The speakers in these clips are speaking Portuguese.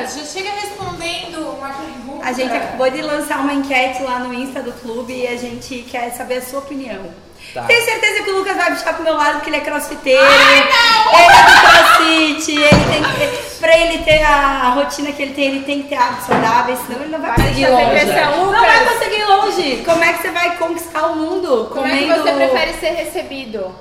Lucas, já chega respondendo uma pergunta. A gente acabou de lançar uma enquete lá no Insta do clube e a gente quer saber a sua opinião. Tá. Tenho certeza que o Lucas vai puxar pro meu lado porque ele é crossfiteiro. Ai, não! Ele é do crossfit, ele tem que ter, pra ele ter a rotina que ele tem que ter hábitos saudáveis, senão ele não vai conseguir longe. Não vai conseguir longe. Como é que você vai conquistar o mundo? Como é que você prefere ser recebido?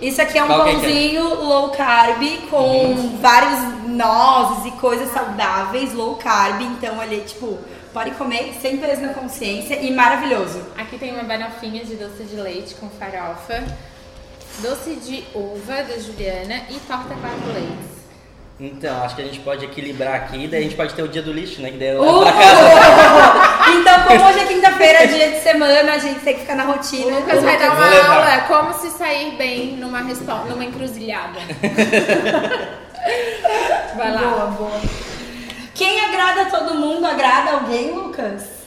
Isso aqui é um pãozinho low carb com vários nozes e coisas saudáveis, low carb, então ele tipo... Pode comer sem peso na consciência e maravilhoso. Aqui tem uma banofinha de doce de leite com farofa, doce de uva da Juliana e torta 4 leites. Então, acho que a gente pode equilibrar aqui, daí a gente pode ter o dia do lixo, né? Que daí é lá pra casa. Então, como hoje é quinta-feira, dia de semana, a gente tem que ficar na rotina. O Lucas vai dar uma aula, como se sair bem numa encruzilhada. Vai lá. Boa, boa. Quem agrada todo mundo, agrada alguém, Lucas?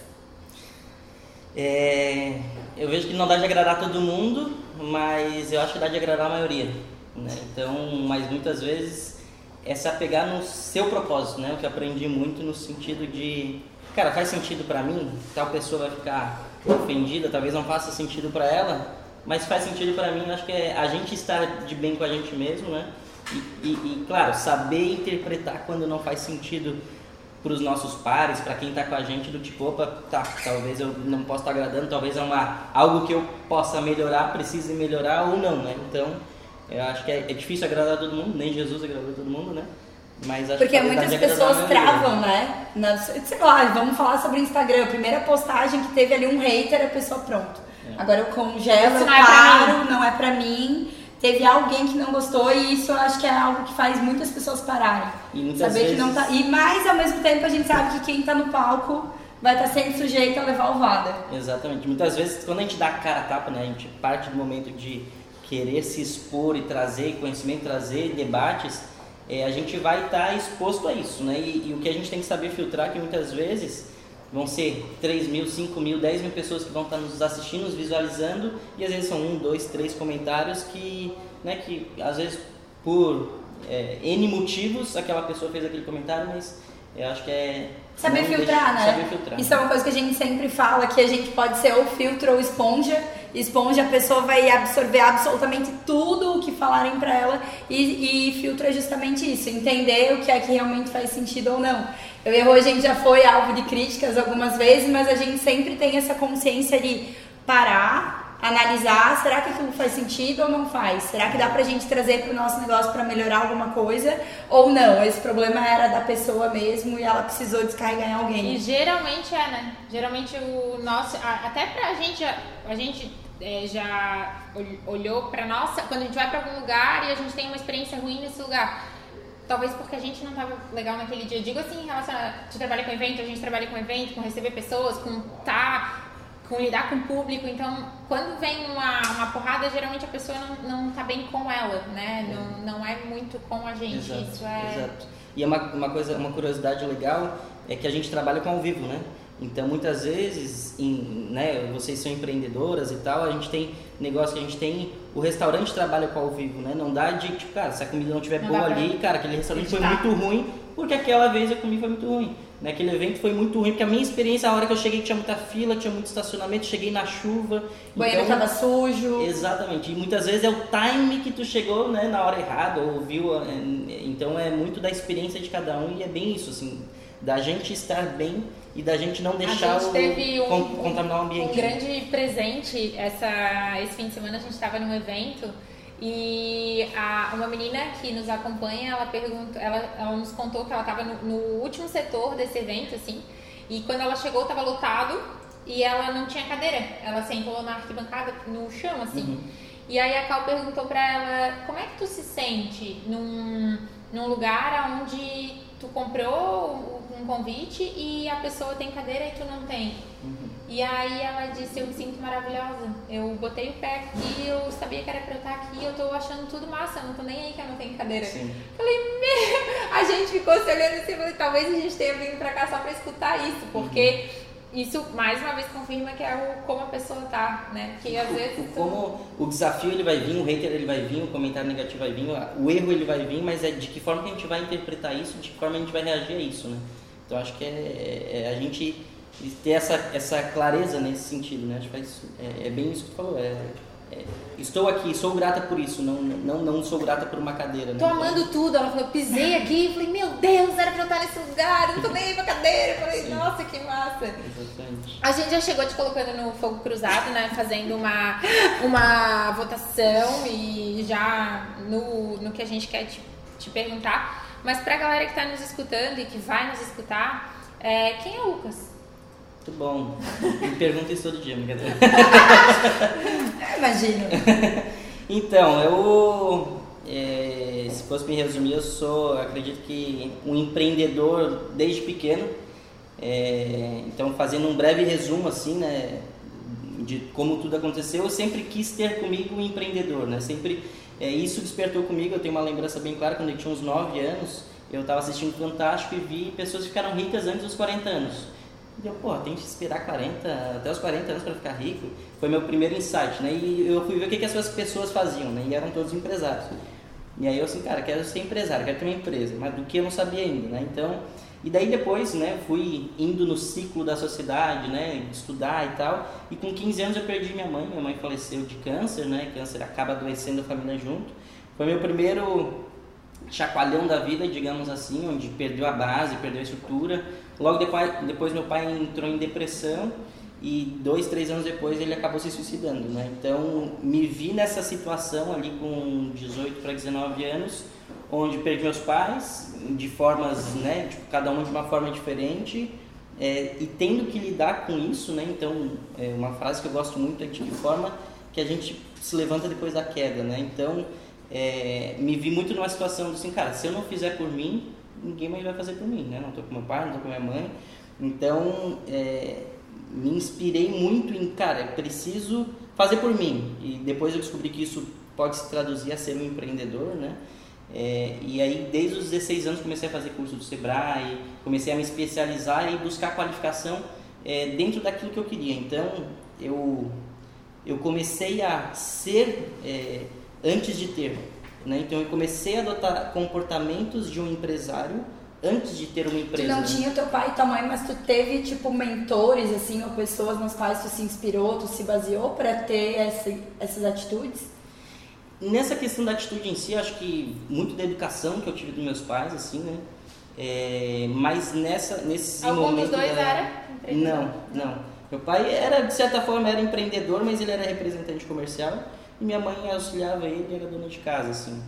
Eu vejo que não dá de agradar todo mundo, mas eu acho que dá de agradar a maioria, né? Então, mas muitas vezes é se apegar no seu propósito, né? O que eu aprendi muito no sentido de, cara, faz sentido pra mim, tal pessoa vai ficar ofendida, talvez não faça sentido pra ela, mas faz sentido pra mim. Eu acho que é a gente estar de bem com a gente mesmo, né? E claro, saber interpretar quando não faz sentido para os nossos pares, para quem está com a gente, do tipo, opa, tá, talvez eu não possa estar agradando, talvez é algo que eu possa melhorar, precise melhorar ou não, né? Então, eu acho que é difícil agradar todo mundo, nem Jesus agradou todo mundo, né? Mas acho porque que muitas pessoas travam, né? Sei lá, vamos falar sobre o Instagram, a primeira postagem que teve ali um hater, a pessoa, pronto. Agora eu congelo, eu paro, não é para mim... Teve alguém que não gostou e isso eu acho que é algo que faz muitas pessoas pararem. E muitas saber vezes... que não tá. E mais ao mesmo tempo a gente sabe que quem tá no palco vai estar sendo sujeito a levar ovada. Exatamente. Muitas vezes quando a gente dá a cara a tapa, né? A gente parte do momento de querer se expor e trazer conhecimento, trazer debates, a gente vai estar exposto a isso, né? E o que a gente tem que saber filtrar é que muitas vezes vão ser 3 mil, 5 mil, 10 mil pessoas que vão estar nos assistindo, nos visualizando, e às vezes são 1, 2, 3 comentários que, né, que às vezes por N motivos aquela pessoa fez aquele comentário, mas eu acho que é... Saber filtrar, né? Saber filtrar. Isso é uma coisa que a gente sempre fala, que a gente pode ser ou filtro ou esponja. Esponja, a pessoa vai absorver absolutamente tudo o que falarem pra ela e filtro é justamente isso, entender o que é que realmente faz sentido ou não. Eu e a Rô, a gente já foi alvo de críticas algumas vezes, mas a gente sempre tem essa consciência de parar, analisar, será que aquilo faz sentido ou não faz? Será que dá pra gente trazer pro nosso negócio pra melhorar alguma coisa ou não? Esse problema era da pessoa mesmo e ela precisou descarregar em alguém. E geralmente é, né? Geralmente o nosso... Até pra gente... A gente já olhou pra nossa... Quando a gente vai pra algum lugar e a gente tem uma experiência ruim nesse lugar... Talvez porque a gente não estava legal naquele dia. Digo assim, em relação a trabalhar com evento, a gente trabalha com evento, com receber pessoas, com lidar com o público. Então, quando vem uma porrada, geralmente a pessoa não tá bem com ela, né? Não é muito com a gente. Exato, isso é... Exato. E uma curiosidade legal é que a gente trabalha com ao vivo, né? Então, muitas vezes, né, vocês são empreendedoras e tal, a gente tem negócio que a gente tem, o restaurante trabalha com ao vivo, né? Não dá de, tipo, cara, se a comida não tiver boa ali, cara, aquele restaurante foi muito ruim, porque aquela vez eu comi foi muito ruim. Né? Aquele evento foi muito ruim, porque a minha experiência, a hora que eu cheguei tinha muita fila, tinha muito estacionamento, cheguei na chuva. O banheiro estava sujo. Exatamente. E muitas vezes é o time que tu chegou, né, na hora errada, ou viu, então é muito da experiência de cada um e é bem isso, assim, da gente estar bem e da gente não deixar contaminar o ambiente. Um grande presente, esse fim de semana a gente estava num evento e uma menina que nos acompanha, ela nos contou que ela estava no último setor desse evento, assim, e quando ela chegou estava lotado e ela não tinha cadeira, ela sentou na arquibancada, no chão, assim. E aí a Cal perguntou para ela, como é que tu se sente num lugar onde tu comprou um convite e a pessoa tem cadeira e tu não tem. E aí ela disse, eu me sinto maravilhosa, eu botei o pé aqui, eu sabia que era pra eu estar aqui, eu tô achando tudo massa, eu não tô nem aí que eu não tenho cadeira. Sim. Falei, a gente ficou se olhando assim, talvez a gente tenha vindo pra cá só pra escutar isso, porque Isso, mais uma vez, confirma que é o como a pessoa tá, né? Que às vezes... Como o desafio ele vai vir, o hater ele vai vir, o comentário negativo vai vir, o erro ele vai vir, mas é de que forma que a gente vai interpretar isso, de que forma a gente vai reagir a isso, né? Então, acho que é a gente ter essa clareza nesse sentido, né? Acho que é bem isso que tu falou, estou aqui, sou grata por isso, não sou grata por uma cadeira. Né? Tô amando tudo, ela falou, eu pisei aqui e falei, meu Deus, era pra eu estar nesse lugar, eu não tô nem aí pra cadeira. Eu falei, nossa, que massa. Exatamente. A gente já chegou te colocando no fogo cruzado, né, fazendo uma votação e já no que a gente quer te perguntar, mas pra galera que tá nos escutando e que vai nos escutar, quem é o Lucas? Muito bom. Me pergunta isso todo dia, brincadeira. Imagino. Então, se fosse me resumir, acredito que um empreendedor desde pequeno. Então, fazendo um breve resumo, assim, né, de como tudo aconteceu, eu sempre quis ter comigo um empreendedor, né? Sempre, isso despertou comigo. Eu tenho uma lembrança bem clara, quando eu tinha uns 9 anos, eu estava assistindo Fantástico e vi pessoas que ficaram ricas antes dos 40 anos. E eu, tem que esperar até os 40 anos para ficar rico. Foi meu primeiro insight, né? E eu fui ver o que essas pessoas faziam, né? E eram todos empresários. E aí eu assim, cara, quero ser empresário, quero ter uma empresa. Mas do que eu não sabia ainda, né? Então, e daí depois, né? Fui indo no ciclo da sociedade, né? Estudar e tal. E com 15 anos eu perdi minha mãe. Minha mãe faleceu de câncer, né? Câncer acaba adoecendo a família junto. Foi meu primeiro chacoalhão da vida, digamos assim, onde perdeu a base, perdeu a estrutura. Logo depois meu pai entrou em depressão e 2, 3 anos depois ele acabou se suicidando, né? Então me vi nessa situação ali com 18 para 19 anos, onde perdi meus pais de formas, né, tipo, cada um de uma forma diferente, e tendo que lidar com isso, né? Então uma frase que eu gosto muito é de que forma que a gente se levanta depois da queda, né? Então me vi muito numa situação assim, cara, se eu não fizer por mim, ninguém mais vai fazer por mim, né? Não tô com meu pai, não tô com minha mãe. Então, me inspirei muito em, cara, eu preciso fazer por mim. E depois eu descobri que isso pode se traduzir a ser um empreendedor, né? E aí, desde os 16 anos, comecei a fazer curso do Sebrae, comecei a me especializar e buscar qualificação dentro daquilo que eu queria. Então, eu comecei a ser antes de ter. Né? Então eu comecei a adotar comportamentos de um empresário antes de ter uma empresa. Tu não tinha teu pai e tua mãe, mas tu teve tipo mentores assim, ou pessoas nas quais tu se inspirou, tu se baseou para ter essas atitudes? Nessa questão da atitude em si, acho que muito da educação que eu tive dos meus pais, assim, né? Mas nesse momento... Algum dos dois era empreendedor? Não. Meu pai era, de certa forma, era empreendedor, mas ele era representante comercial. E minha mãe auxiliava ele e era dona de casa, assim.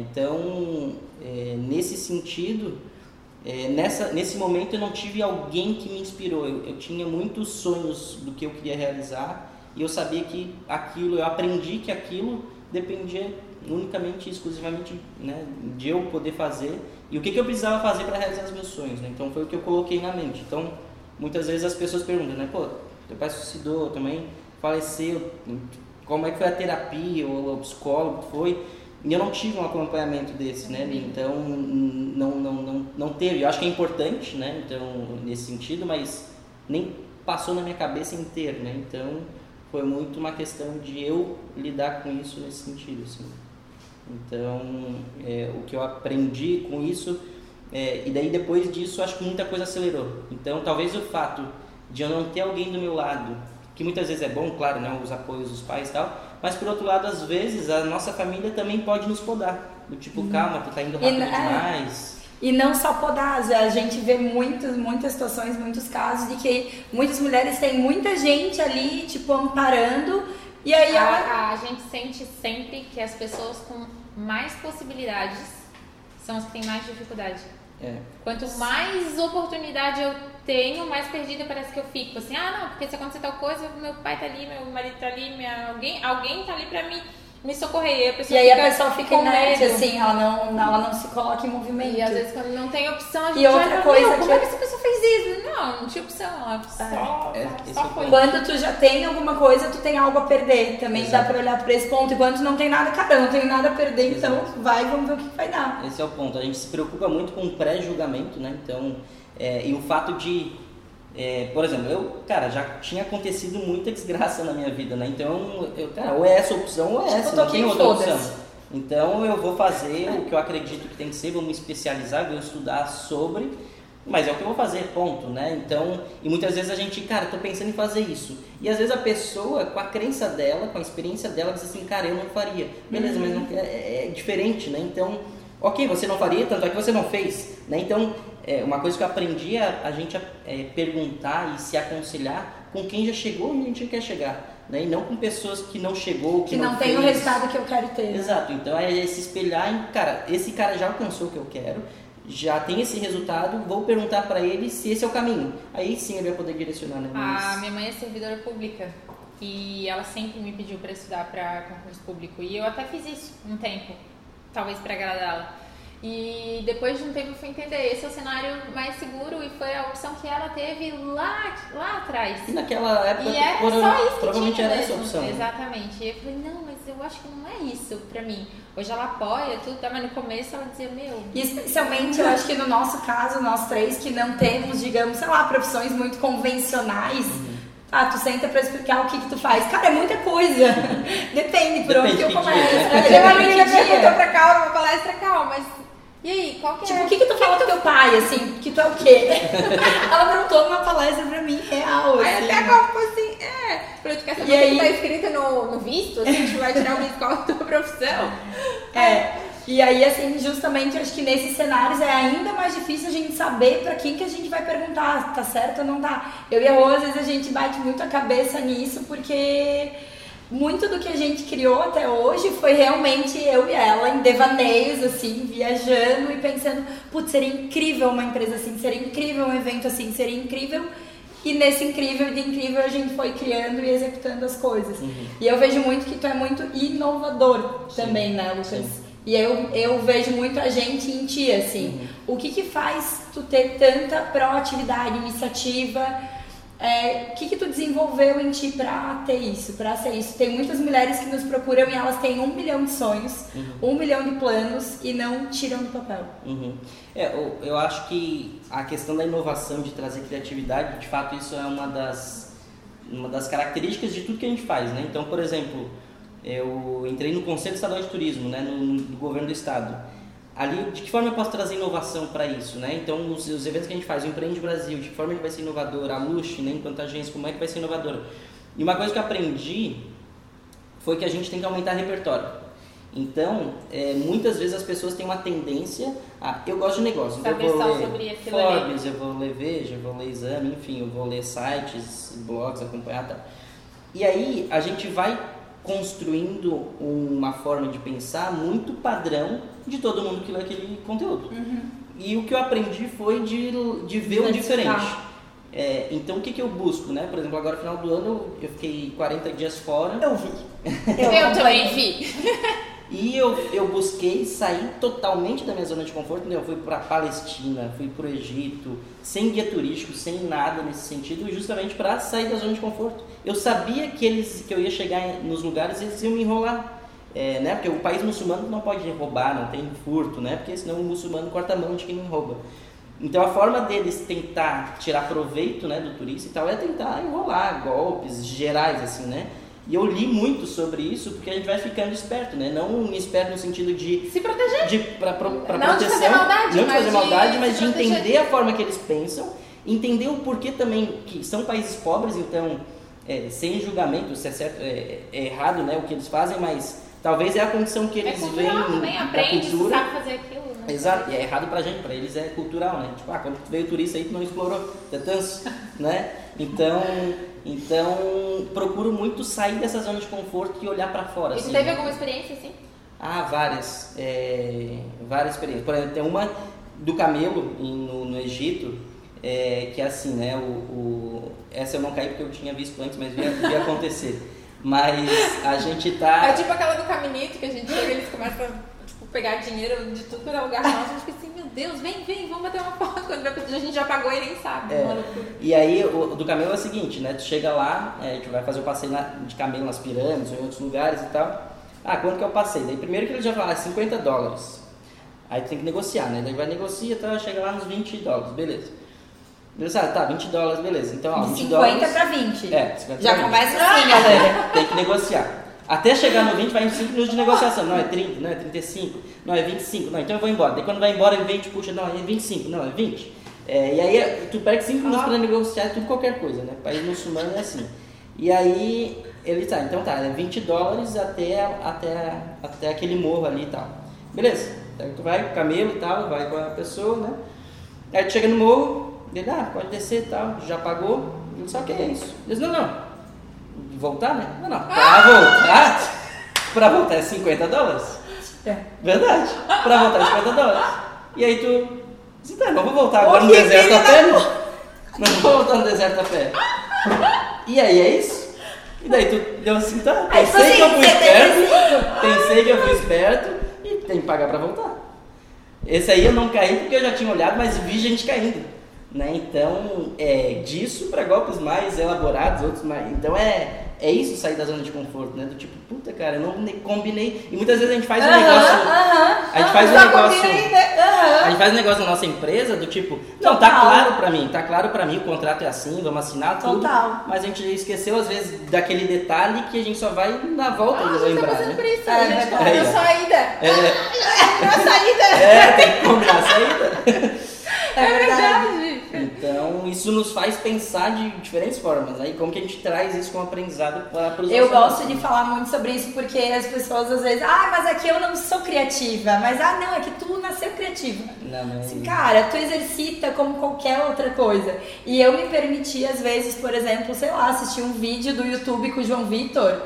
Então, nesse sentido, nesse momento eu não tive alguém que me inspirou. Eu tinha muitos sonhos do que eu queria realizar e eu sabia que eu aprendi que aquilo dependia unicamente, exclusivamente, né, de eu poder fazer e o que eu precisava fazer para realizar os meus sonhos, né? Então, foi o que eu coloquei na mente. Então, muitas vezes as pessoas perguntam, né? Pô, teu pai suicidou, também faleceu... Como é que foi a terapia, ou o psicólogo foi? E eu não tive um acompanhamento desse, né? Então, não teve. Eu acho que é importante, né? Então, nesse sentido, mas nem passou na minha cabeça inteira, né? Então, foi muito uma questão de eu lidar com isso nesse sentido, assim. Então, o que eu aprendi com isso, e daí depois disso, acho que muita coisa acelerou. Então, talvez o fato de eu não ter alguém do meu lado, que muitas vezes é bom, claro, né, os apoios dos pais e tal, mas por outro lado, às vezes, a nossa família também pode nos podar, do tipo, calma, tu tá indo rápido demais. E não só podar, a gente vê muitas situações, muitos casos de que muitas mulheres têm muita gente ali, tipo, amparando, e aí a gente sente sempre que as pessoas com mais possibilidades são as que têm mais dificuldade. Quanto mais oportunidade eu tenho, mais perdida parece que eu fico assim, porque se acontecer tal coisa, meu pai tá ali, meu marido tá ali, alguém tá ali pra me socorrer. E aí a pessoa fica inerte, assim, ela não se coloca em movimento. E às vezes quando não tem opção, a gente como é que essa pessoa fez isso? Não tinha opção, só foi. Quando tu já tem alguma coisa, tu tem algo a perder, também. Exato. Dá pra olhar pra esse ponto, e quando tu não tem nada, cara, eu não tenho nada a perder, exato, então vamos ver o que vai dar. Esse é o ponto, a gente se preocupa muito com o pré-julgamento, né, então... E o fato de Por exemplo, eu, cara, já tinha acontecido muita desgraça na minha vida, né? Então, cara, ou é essa opção ou é essa, não tem outra opção. Então, eu vou fazer o que eu acredito que tem que ser, vou me especializar, vou estudar sobre, mas é o que eu vou fazer, ponto, né? Então, e muitas vezes a gente, cara, tô pensando em fazer isso. E às vezes a pessoa, com a crença dela, com a experiência dela, diz assim, cara, eu não faria. Beleza, mas não, é diferente, né? Então, ok, você não faria, tanto é que você não fez, né? Então, uma coisa que eu aprendi é a gente perguntar e se aconselhar com quem já chegou onde a gente quer chegar, né? E não com pessoas que não chegou, que não tem o resultado que eu quero ter. Exato, então é se espelhar em, cara, esse cara já alcançou o que eu quero, já tem esse resultado, vou perguntar pra ele se esse é o caminho. Aí sim ele vai poder direcionar, né? Mas... minha mãe é servidora pública e ela sempre me pediu pra estudar pra concurso público e eu até fiz isso um tempo, talvez pra agradá-la. E depois de um tempo eu fui entender, esse é o cenário mais seguro e foi a opção que ela teve lá atrás. E naquela época, provavelmente era essa opção. Exatamente. E eu falei, não, mas eu acho que não é isso pra mim. Hoje ela apoia tudo, mas no começo ela dizia, meu... E especialmente eu acho que no nosso caso, nós três que não temos, digamos, sei lá, profissões muito convencionais... Ah, tu senta pra explicar o que tu faz. Cara, é muita coisa. Depende por onde eu começo. Uma menina perguntou pra Cal, uma palestra, Cal, mas e aí, qual que é? Tipo, o que tu fala do teu pai, assim, que tu é o quê? Ela perguntou numa palestra pra mim, real. Aí até a Cal ficou assim, pra tu quer saber o que tá escrito no visto, assim, a gente vai tirar o visto, qual é a tua profissão? E aí, assim, justamente, acho que nesses cenários é ainda mais difícil a gente saber pra quem que a gente vai perguntar, tá certo ou não tá. Eu e a Rô, às vezes, a gente bate muito a cabeça nisso, porque muito do que a gente criou até hoje foi realmente eu e ela em devaneios, assim, viajando e pensando, putz, seria incrível uma empresa assim, seria incrível um evento assim, seria incrível... E nesse incrível de incrível a gente foi criando e executando as coisas. Uhum. E eu vejo muito que tu é muito inovador também, né, Lucas? Sim. E eu vejo muito a gente em ti, assim. Uhum. O que faz tu ter tanta proatividade, iniciativa? O que tu desenvolveu em ti pra ter isso, pra ser isso? Tem muitas mulheres que nos procuram e elas têm 1 milhão de sonhos, 1 milhão de planos e não tiram do papel. Uhum. Eu acho que a questão da inovação, de trazer criatividade, de fato isso é uma das características de tudo que a gente faz, né? Então, por exemplo... Eu entrei no Conselho Estadual de Turismo, né, no governo do estado. Ali, de que forma eu posso trazer inovação para isso, né? Então, os eventos que a gente faz, o Empreende Brasil, de que forma ele vai ser inovador, a Luxe, né, enquanto agência, como é que vai ser inovadora? E uma coisa que eu aprendi foi que a gente tem que aumentar repertório. Então, muitas vezes as pessoas têm uma tendência a... Eu gosto de negócio, então eu vou ler Forbes, eu vou ler Veja, eu vou ler Exame, enfim, eu vou ler sites, blogs, acompanhar, tá? E aí, a gente vai... construindo uma forma de pensar muito padrão de todo mundo que lê aquele conteúdo. Uhum. E o que eu aprendi foi de ver o diferente. Então o que eu busco, né? Por exemplo, agora no final do ano eu fiquei 40 dias fora. Eu vi. Eu também vi. E eu busquei sair totalmente da minha zona de conforto, né? Eu fui para a Palestina, fui para o Egito, sem guia turístico, sem nada nesse sentido, justamente para sair da zona de conforto. Eu sabia que eu ia chegar nos lugares e eles iam me enrolar, né? Porque o país muçulmano não pode roubar, não tem furto, né? Porque senão o muçulmano corta a mão de quem não rouba. Então a forma deles tentar tirar proveito, né, do turista e tal, é tentar enrolar, golpes gerais, assim, né? E eu li muito sobre isso, porque a gente vai ficando esperto, né? Não esperto no sentido de... Se proteger. Pra não proteção, de fazer maldade. Não de fazer maldade, mas de entender a forma que eles pensam. Entender o porquê também que são países pobres, então, sem julgamento, se é certo, é errado, né, o que eles fazem, mas talvez é a condição que eles veem da cultura. Aprende, sabe fazer aquilo, né? Exato, e é errado pra gente, pra eles é cultural, né? Tipo, quando veio turista aí, tu não explorou, é tanso, né? Então, procuro muito sair dessa zona de conforto e olhar para fora. E você teve alguma experiência assim? Ah, várias. Várias experiências. Por exemplo, tem uma do camelo no Egito, que é assim, né? Essa eu não caí porque eu tinha visto antes, mas ia acontecer. Mas a gente tá... É tipo aquela do caminito que a gente chega e eles começam a tipo, pegar dinheiro de tudo para lugar nosso. A gente fica assim, meu Deus, vem, vamos bater uma foto. Quando vai pedir, a gente já pagou e nem sabe. E aí, do camelo é o seguinte, né? Tu chega lá, a gente vai fazer o passeio de camelo nas pirâmides ou em outros lugares e tal. Ah, quanto que é o passeio? Daí primeiro que ele já fala, $50. Aí tu tem que negociar, né? Daí vai negociar, então chega lá nos $20, beleza. Ah, tá, $20, beleza. Então, ó, $50 para 20. É, já começa assim, galera. Tem que negociar. Até chegar no 20 vai em 5 minutos de negociação. Não, é 30, não, é 35, não, é 25. Não, então eu vou embora. Daí quando vai embora, ele vem e te puxa. Não, é 25, não, é 20. É, e aí tu perde 5 minutos para negociar tudo, qualquer coisa, né? País muçulmano é assim. E aí ele tá, então tá, é $20 até aquele morro ali e tal. Beleza, então tu vai com o camelo e tal, vai com a pessoa, né? Aí tu chega no morro, ele, ah, pode descer e tal, já pagou, só que é isso. Ele diz, não. Voltar, né? Não. Pra voltar é $50. É. Verdade. Pra voltar é $50. E aí tu... Você tá, não vou voltar agora no deserto a pé, não. Não vou voltar no deserto a pé. E aí é isso. E daí tu deu assim, tá? Pensei que eu fui esperto. E tem que pagar pra voltar. Esse aí eu não caí porque eu já tinha olhado, mas vi gente caindo. Né? Então, é disso para golpes mais elaborados, outros mais... Então, é isso, sair da zona de conforto, né? Do tipo, puta, cara, eu não combinei... E muitas vezes a gente faz um negócio... A gente faz um negócio na nossa empresa do tipo... Não, tá claro para mim, o contrato é assim, vamos assinar tudo. Total. Mas a gente esqueceu, às vezes, daquele detalhe que a gente só vai na volta lembrar, né? Tem que combinar a saída. É verdade. Então, isso nos faz pensar de diferentes formas, né? E como que a gente traz isso como aprendizado para os... Eu gosto de falar muito sobre isso porque as pessoas às vezes... Ah, mas aqui eu não sou criativa. Mas, ah, não, é que tu nasceu criativa. Não. Assim, cara, tu exercita como qualquer outra coisa. E eu me permiti, às vezes, por exemplo, sei lá, assistir um vídeo do YouTube com o João Vitor.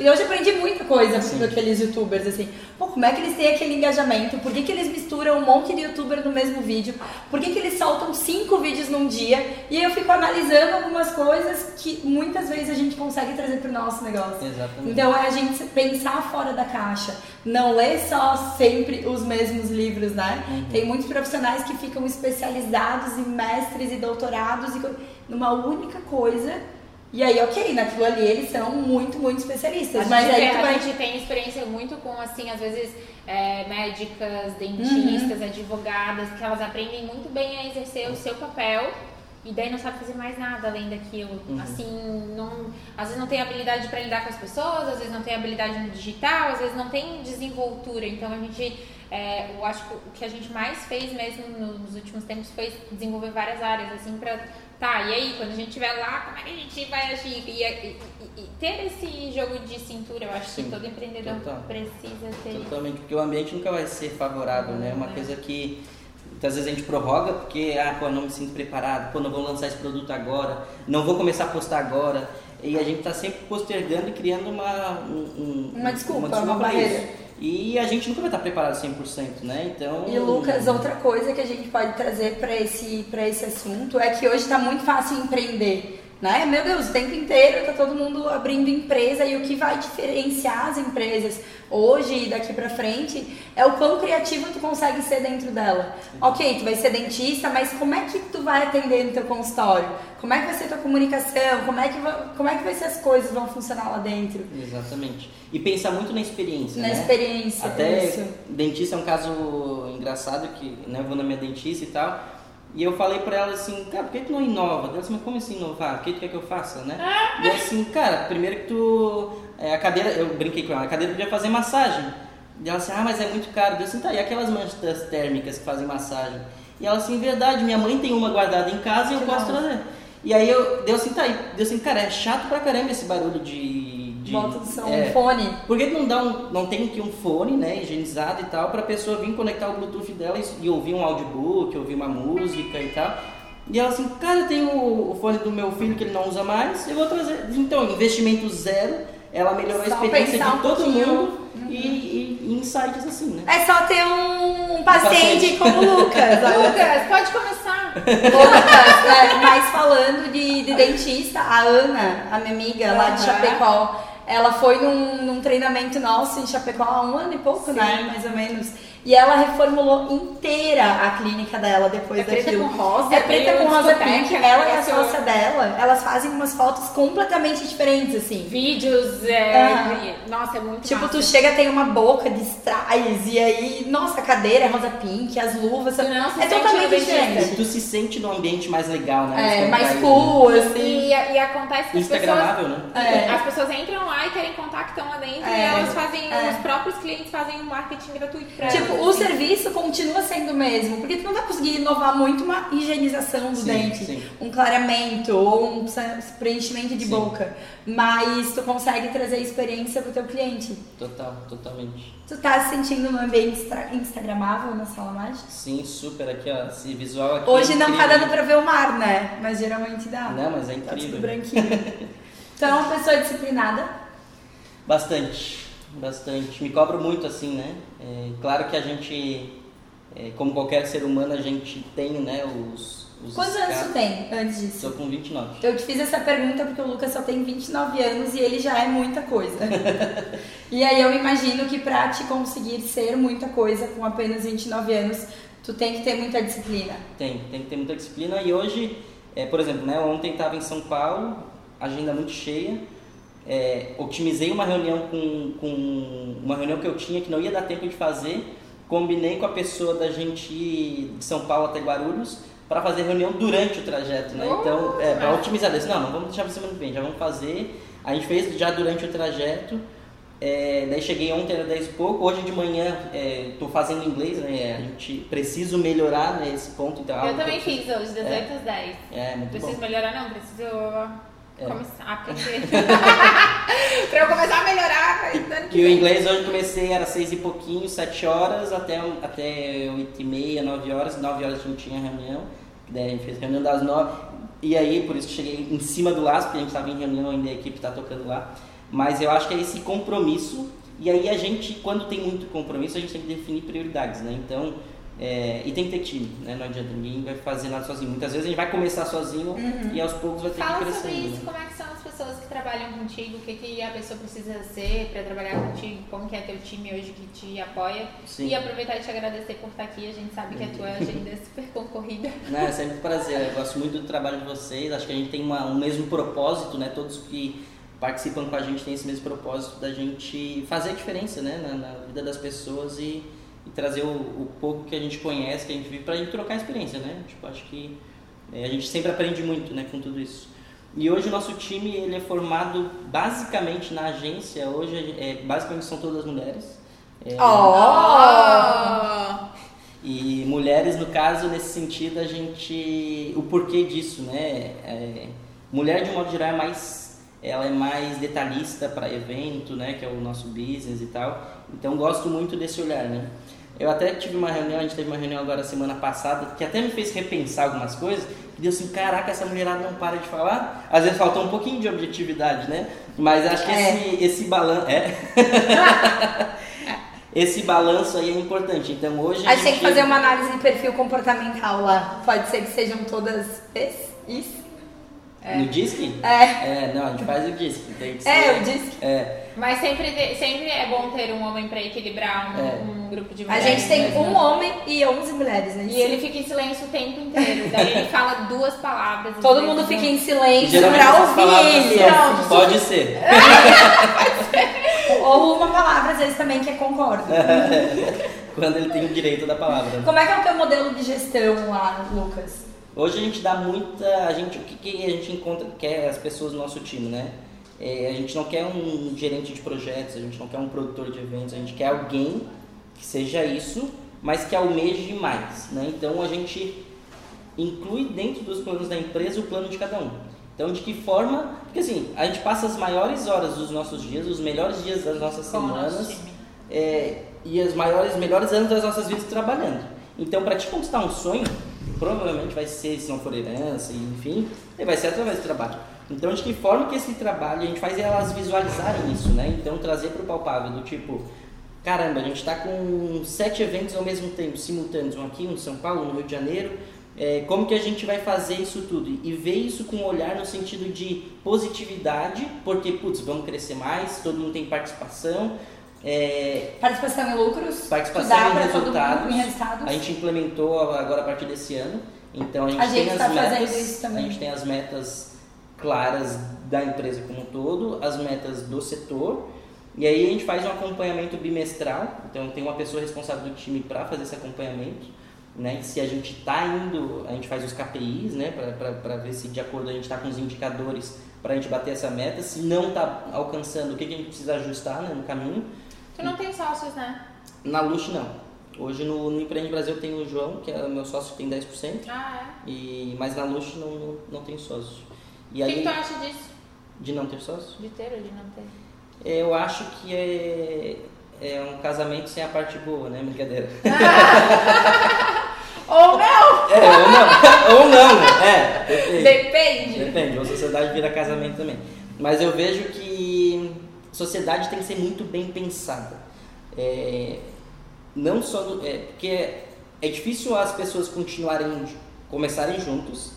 E hoje aprendi muita coisa com aqueles youtubers, assim. Pô, como é que eles têm aquele engajamento? Por que que eles misturam um monte de youtuber no mesmo vídeo? Por que que eles soltam 5 vídeos num dia? E eu fico analisando algumas coisas que muitas vezes a gente consegue trazer pro nosso negócio. Exatamente. Então é a gente pensar fora da caixa. Não ler só sempre os mesmos livros, né? Uhum. Tem muitos profissionais que ficam especializados e mestres e doutorados numa única coisa. E aí, ok, naquilo ali eles são muito, muito especialistas. A gente tem experiência muito com, assim, às vezes, médicas, dentistas, advogadas, que elas aprendem muito bem a exercer o seu papel e daí não sabe fazer mais nada além daquilo. Assim, às vezes não tem habilidade para lidar com as pessoas, às vezes não tem habilidade no digital, às vezes não tem desenvoltura. Então, a gente, eu acho que o que a gente mais fez mesmo nos últimos tempos foi desenvolver várias áreas, assim, e aí, quando a gente estiver lá, como é que a gente vai agir? E ter esse jogo de cintura, eu acho que todo empreendedor precisa ter. Totalmente, porque o ambiente nunca vai ser favorável, né? É uma coisa que, muitas vezes, a gente prorroga porque, não me sinto preparado, não vou lançar esse produto agora, não vou começar a postar agora. E a gente está sempre postergando e criando uma desculpa para isso. E a gente nunca vai estar preparado 100%, né? Então... E, Lucas, outra coisa que a gente pode trazer para esse assunto é que hoje está muito fácil empreender, né? Meu Deus, o tempo inteiro está todo mundo abrindo empresa, e o que vai diferenciar as empresas hoje e daqui para frente é o quão criativo tu consegue ser dentro dela. Ok, tu vai ser dentista, mas como é que tu vai atender no teu consultório? Como é que vai ser tua comunicação? Como é que vai ser as coisas vão funcionar lá dentro? Exatamente. E pensar muito na experiência, experiência, até isso. Dentista é um caso engraçado que, né, eu vou na minha dentista e tal. E eu falei pra ela assim, cara, por que tu não inova? Ela disse, mas como assim inovar? O que tu quer que eu faça, né? E assim, cara, primeiro que tu... a cadeira, eu brinquei com ela, a cadeira podia fazer massagem. E ela assim, mas é muito caro. Eu assim, e aquelas manchas térmicas que fazem massagem? E ela assim, verdade, minha mãe tem uma guardada em casa e eu posso trazer. E aí eu assim, cara, é chato pra caramba esse barulho de bota de som, um fone. Por que não dá não tem aqui um fone, né, higienizado e tal, pra pessoa vir conectar o Bluetooth dela e ouvir um audiobook, ouvir uma música e tal. E ela assim, cara, eu tenho o fone do meu filho que ele não usa mais, eu vou trazer. Então, investimento zero, ela melhorou só a experiência de todo mundo e insights assim, né? É só ter um paciente como o Lucas. Lucas, pode começar. Lucas, mas falando de dentista, a Ana, a minha amiga lá de Chapecó, ela foi num treinamento nosso em Chapecó há um ano e pouco, né? Mais ou menos. E ela reformulou inteira a clínica dela depois daquilo. É preta com rosa pink, ela é a sócia dela. Elas fazem umas fotos completamente diferentes, assim. Vídeos, nossa, é muito tipo, massa. Tu chega, tem uma boca de strass, e aí, nossa, a cadeira é rosa pink, as luvas... Nossa, é totalmente diferente. Tu se sente num ambiente mais legal, né? É, mais cool, assim. E acontece que as pessoas... Instagramável, né? É. As pessoas entram lá e querem contar que estão lá dentro, e elas fazem, os próprios clientes fazem um marketing gratuito pra elas. O serviço continua sendo o mesmo, porque tu não vai conseguir inovar muito uma higienização do dente, um clareamento ou um preenchimento de boca, mas tu consegue trazer experiência pro teu cliente. Totalmente. Tu tá se sentindo um ambiente instagramável na sala mágica? Sim, super, aqui ó, esse visual aqui. Hoje é não tá dando pra ver o mar, né? Mas geralmente dá. Não, mas é incrível. Tá tudo branquinho. Tu é uma pessoa disciplinada? Bastante, me cobro muito assim, né? Claro que a gente, como qualquer ser humano, a gente tem, né, os... Quantos anos tu tem antes disso? Tô com 29. Eu te fiz essa pergunta porque o Lucas só tem 29 anos e ele já é muita coisa. E aí eu imagino que pra te conseguir ser muita coisa com apenas 29 anos, tu tem que ter muita disciplina. Tem que ter muita disciplina. E hoje, por exemplo, né, ontem tava em São Paulo, agenda muito cheia. Otimizei uma reunião com uma reunião que eu tinha que não ia dar tempo de fazer, combinei com a pessoa da gente ir de São Paulo até Guarulhos para fazer reunião durante o trajeto, né? Então, para otimizar isso, não vamos deixar para semana que vem, já vamos fazer. A gente fez já durante o trajeto, daí cheguei ontem era 10 e pouco, hoje de manhã estou fazendo inglês, né? A gente precisa melhorar nesse ponto. Então, eu também fiz hoje, 18 às 10. Muito preciso bom. Melhorar não, preciso... Pra eu começar a melhorar. E o inglês hoje comecei, era 6 e pouquinho, 7 horas, até 8h30, 9 horas. 9 horas a gente tinha reunião, daí a gente fez reunião das 9. E aí, por isso que cheguei em cima do laço, porque a gente estava em reunião ainda, a equipe está tocando lá. Mas eu acho que é esse compromisso. E aí a gente, quando tem muito compromisso, a gente tem que definir prioridades, né? Então... e tem que ter time, né? Não adianta, ninguém vai fazer nada sozinho. Muitas vezes a gente vai começar sozinho e aos poucos vai ter que crescer. Fala sobre isso, como é que são as pessoas que trabalham contigo, o que a pessoa precisa ser para trabalhar contigo, como que é teu time hoje que te apoia. Sim. E aproveitar e te agradecer por estar aqui, a gente sabe que a tua agenda é super concorrida. Não, é sempre um prazer, eu gosto muito do trabalho de vocês, acho que a gente tem um mesmo propósito, né? Todos que participam com a gente têm esse mesmo propósito da gente fazer a diferença, né? na vida das pessoas e trazer o pouco que a gente conhece, que a gente vive, pra gente trocar experiência, né? Tipo, acho que a gente sempre aprende muito, né, com tudo isso. E hoje o nosso time, ele é formado basicamente na agência, hoje basicamente são todas mulheres. E mulheres, no caso, nesse sentido, a gente... O porquê disso, né? Mulher, de um modo geral, ela é mais detalhista para evento, né, que é o nosso business e tal. Então gosto muito desse olhar, né? Eu até tive uma reunião, a gente teve uma reunião agora semana passada, que até me fez repensar algumas coisas, e deu assim, caraca, essa mulherada não para de falar. Às vezes faltou um pouquinho de objetividade, né? Mas acho que esse balanço... Esse balanço aí é importante, então hoje... A gente tem que fazer uma análise de perfil comportamental lá. Pode ser que sejam todas isso? No DISC? Não, a gente faz o DISC. Tem que ser, o DISC. Mas sempre é bom ter um homem para equilibrar um grupo de mulheres. A gente tem homem e 11 mulheres, né? E ele fica em silêncio o tempo inteiro. Daí ele fala 2 palavras. Todo mundo fica em silêncio pra ouvir ele. Pode ser. Ou uma palavra, às vezes, também que concorda. Quando ele tem o direito da palavra. Como é que é o teu modelo de gestão lá, Lucas? Hoje a gente dá muita... o que a gente encontra que é as pessoas do nosso time, né? A gente não quer um gerente de projetos, a gente não quer um produtor de eventos, a gente quer alguém que seja isso, mas que almeje mais, né? Então a gente inclui dentro dos planos da empresa o plano de cada um. Então de que forma... Porque assim, a gente passa as maiores horas dos nossos dias, os melhores dias das nossas semanas e os melhores anos das nossas vidas trabalhando. Então para te conquistar um sonho... Provavelmente vai ser, se não for herança, enfim, vai ser através do trabalho. Então, de que forma que esse trabalho a gente faz elas visualizarem isso, né? Então, trazer para o palpável, do tipo, caramba, a gente está com 7 eventos ao mesmo tempo, simultâneos, um aqui, um em São Paulo, um no Rio de Janeiro, como que a gente vai fazer isso tudo? E ver isso com um olhar no sentido de positividade, porque, vamos crescer mais, todo mundo tem participação, Participação em lucros, participação em resultados, a gente implementou agora a partir desse ano, então a gente tem as metas claras da empresa como um todo, as metas do setor, e aí a gente faz um acompanhamento bimestral, então tem uma pessoa responsável do time para fazer esse acompanhamento, né? Se a gente está indo, a gente faz os KPIs, né? Para ver se de acordo a gente está com os indicadores para a gente bater essa meta, se não está alcançando, o que a gente precisa ajustar, né, no caminho. Tu não tem sócios, né? Na Luxe, não. Hoje no Empreende Brasil tem o João, que é o meu sócio, que tem 10%. Ah, é? Mas na Luxe não tem sócio. E aí, o que tu acha disso? De não ter sócio? De ter ou de não ter? Eu acho que é um casamento sem a parte boa, né? Brincadeira. Ah. Ou não! Ou não. Depende. A sociedade vira casamento também. Mas eu vejo que sociedade tem que ser muito bem pensada. Porque é difícil as pessoas começarem juntas,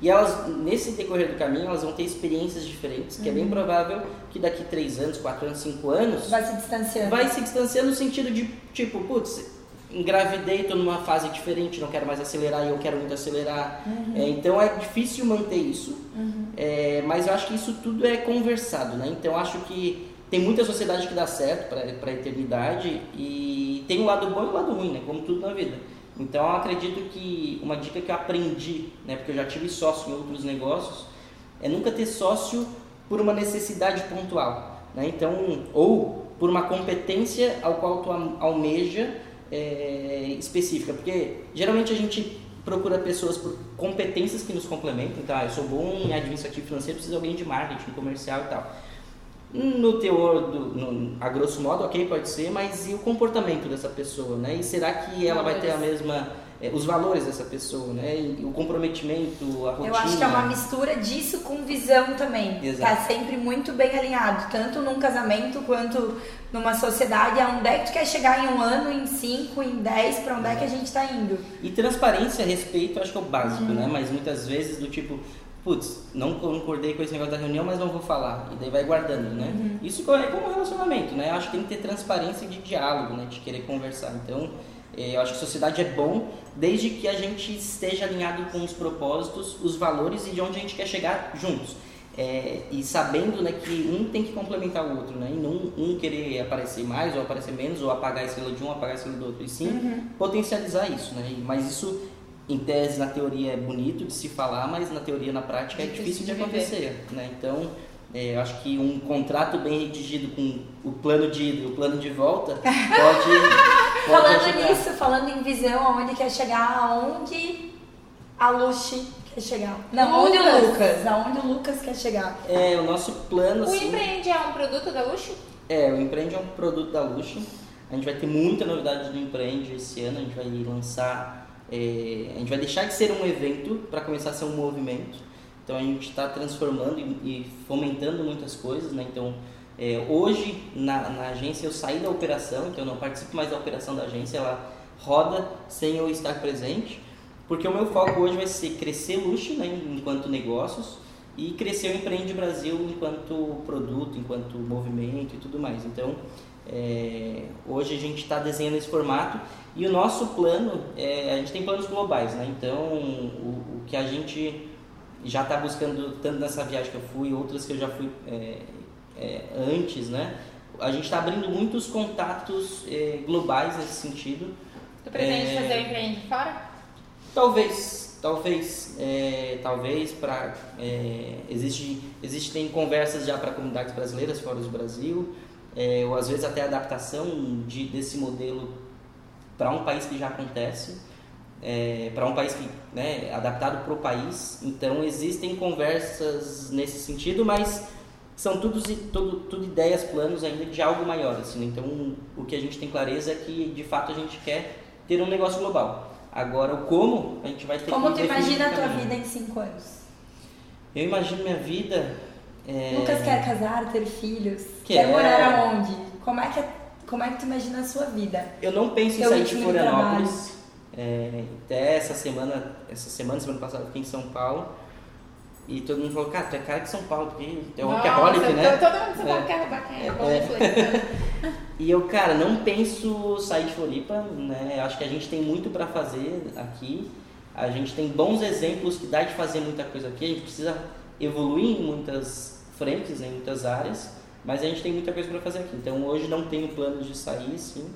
e elas, nesse decorrer do caminho, elas vão ter experiências diferentes, que é bem provável que daqui 3 anos, 4 anos, 5 anos... Vai se distanciando no sentido de, tipo, engravidei, estou numa fase diferente, não quero mais acelerar e eu quero muito acelerar. Então é difícil manter isso, mas eu acho que isso tudo é conversado, né? Então acho que tem muita sociedade que dá certo para a eternidade, e tem o lado bom e o lado ruim, né? Como tudo na vida. Então eu acredito que uma dica que eu aprendi, né, porque eu já tive sócio em outros negócios, é nunca ter sócio por uma necessidade pontual, né? Então, ou por uma competência ao qual tu almeja específica, porque geralmente a gente procura pessoas por competências que nos complementam. Então, eu sou bom em administrativo financeiro, preciso de alguém de marketing, comercial e tal. A grosso modo, ok, pode ser, mas e o comportamento dessa pessoa, né? E será que ela vai ter a mesma... os valores dessa pessoa, né? E o comprometimento, a rotina... Eu acho que é uma mistura disso com visão também. Exato. Tá sempre muito bem alinhado, tanto num casamento quanto numa sociedade. Onde é que tu quer chegar em 1 ano, em 5, em 10, pra onde é que a gente tá indo? E transparência, respeito, acho que é o básico, né? Mas muitas vezes do tipo... não concordei com esse negócio da reunião, mas não vou falar. E daí vai guardando, né? Isso é como um relacionamento, né? Eu acho que tem que ter transparência de diálogo, né? De querer conversar. Então, eu acho que sociedade é bom desde que a gente esteja alinhado com os propósitos, os valores e de onde a gente quer chegar juntos. E sabendo, né, que um tem que complementar o outro, né? E não um querer aparecer mais ou aparecer menos, ou apagar a estrela de um, apagar a estrela do outro. E sim, potencializar isso, né? Mas isso... em tese, na teoria, é bonito de se falar, mas na teoria, na prática, é difícil de acontecer, né? Então, eu acho que um contrato bem redigido com o plano de ida e o plano de volta pode falando em visão, aonde quer chegar, aonde a Luxe quer chegar. Não, onde o Lucas. Aonde o Lucas quer chegar. O nosso plano... O Empreende é um produto da Luxe? O Empreende é um produto da Luxe. A gente vai ter muita novidade do Empreende esse ano, a gente vai lançar... a gente vai deixar de ser um evento para começar a ser um movimento. Então a gente está transformando e fomentando muitas coisas, né? Então hoje na agência eu saí da operação, então eu não participo mais da operação da agência, ela roda sem eu estar presente, porque o meu foco hoje vai ser crescer Luxe, né, enquanto negócios, e crescer o Empreende Brasil enquanto produto, enquanto movimento e tudo mais. Então hoje a gente está desenhando esse formato, e o nosso plano, a gente tem planos globais, né? Então o que a gente já está buscando, tanto nessa viagem que eu fui, outras que eu já fui antes, né? A gente está abrindo muitos contatos globais nesse sentido. Tu pretende fazer o Empreende fora? Talvez para... Existem conversas já para comunidades brasileiras fora do Brasil, ou às vezes até a adaptação desse modelo para um país que já acontece, para um país que, né, adaptado para o país. Então existem conversas nesse sentido, mas são tudo ideias, planos ainda de algo maior, assim. Então o que a gente tem clareza é que de fato a gente quer ter um negócio global. Agora o como a gente vai ter. Como tu imagina a tua vida em 5 anos? Eu imagino minha vida. Lucas quer casar, ter filhos, quer morar aonde? Como é que tu imagina a sua vida? Eu não penso em sair de Florianópolis. Até semana passada eu fiquei em São Paulo, e todo mundo falou, cara, tu é cara de São Paulo, porque é o workaholic, né? Todo mundo de São Paulo quer roubar, quem é E eu, cara, não penso sair de Floripa, né? Acho que a gente tem muito para fazer aqui. A gente tem bons exemplos que dá de fazer muita coisa aqui. A gente precisa evoluir em muitas frentes, né? Em muitas áreas. Mas a gente tem muita coisa para fazer aqui. Então, hoje não tenho plano de sair, sim.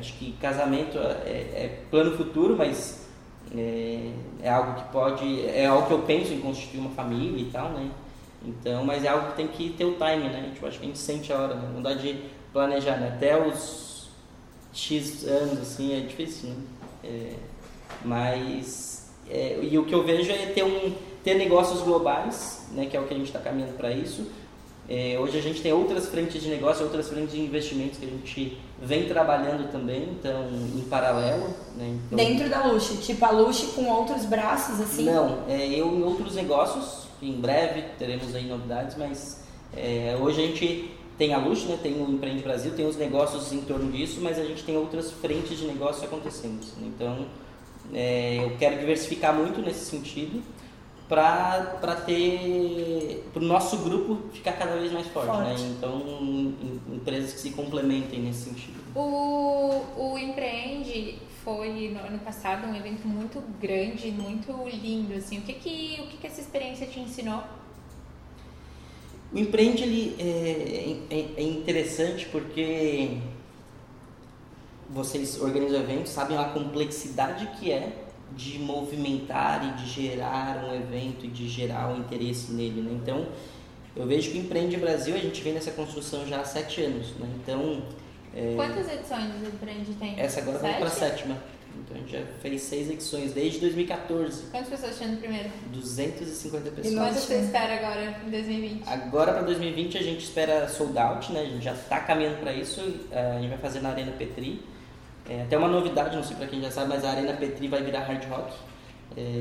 Acho que casamento é plano futuro, mas é algo que pode... É algo que eu penso em constituir uma família e tal, né? Então, mas é algo que tem que ter o time, né? Tipo, acho que a gente sente a hora, né? Não dá de planejar, né? Até os X anos, assim, é difícil, né? E o que eu vejo é ter negócios globais, né? Que é o que a gente está caminhando para isso. Hoje a gente tem outras frentes de negócio, outras frentes de investimentos que a gente vem trabalhando também, então, em paralelo, né? Então, dentro da Luxe, tipo a Luxe com outros braços, assim? Não, eu em outros negócios, que em breve teremos aí novidades, mas hoje a gente... Tem a Luxe, né? Tem o Empreende Brasil, tem os negócios em torno disso, mas a gente tem outras frentes de negócio acontecendo. Então, eu quero diversificar muito nesse sentido para o nosso grupo ficar cada vez mais forte. Né? Então, empresas que se complementem nesse sentido. O Empreende foi, no ano passado, um evento muito grande, muito lindo. Assim. O que essa experiência te ensinou? O Empreende ele é interessante porque vocês organizam eventos, sabem a complexidade que é de movimentar e de gerar um evento e de gerar um interesse nele, né? Então, eu vejo que o Empreende Brasil, a gente vem nessa construção já há 7 anos, né? Então... Quantas edições do Empreende tem? Essa agora vai para a 7ª. Então, a gente já fez 6 edições desde 2014. Quantas pessoas tinha no primeiro? 250 pessoas. E quanto você espera agora, em 2020? Agora, para 2020, a gente espera sold out, né? A gente já está caminhando para isso. A gente vai fazer na Arena Petry. Até uma novidade, não sei para quem já sabe, mas a Arena Petry vai virar Hard Rock.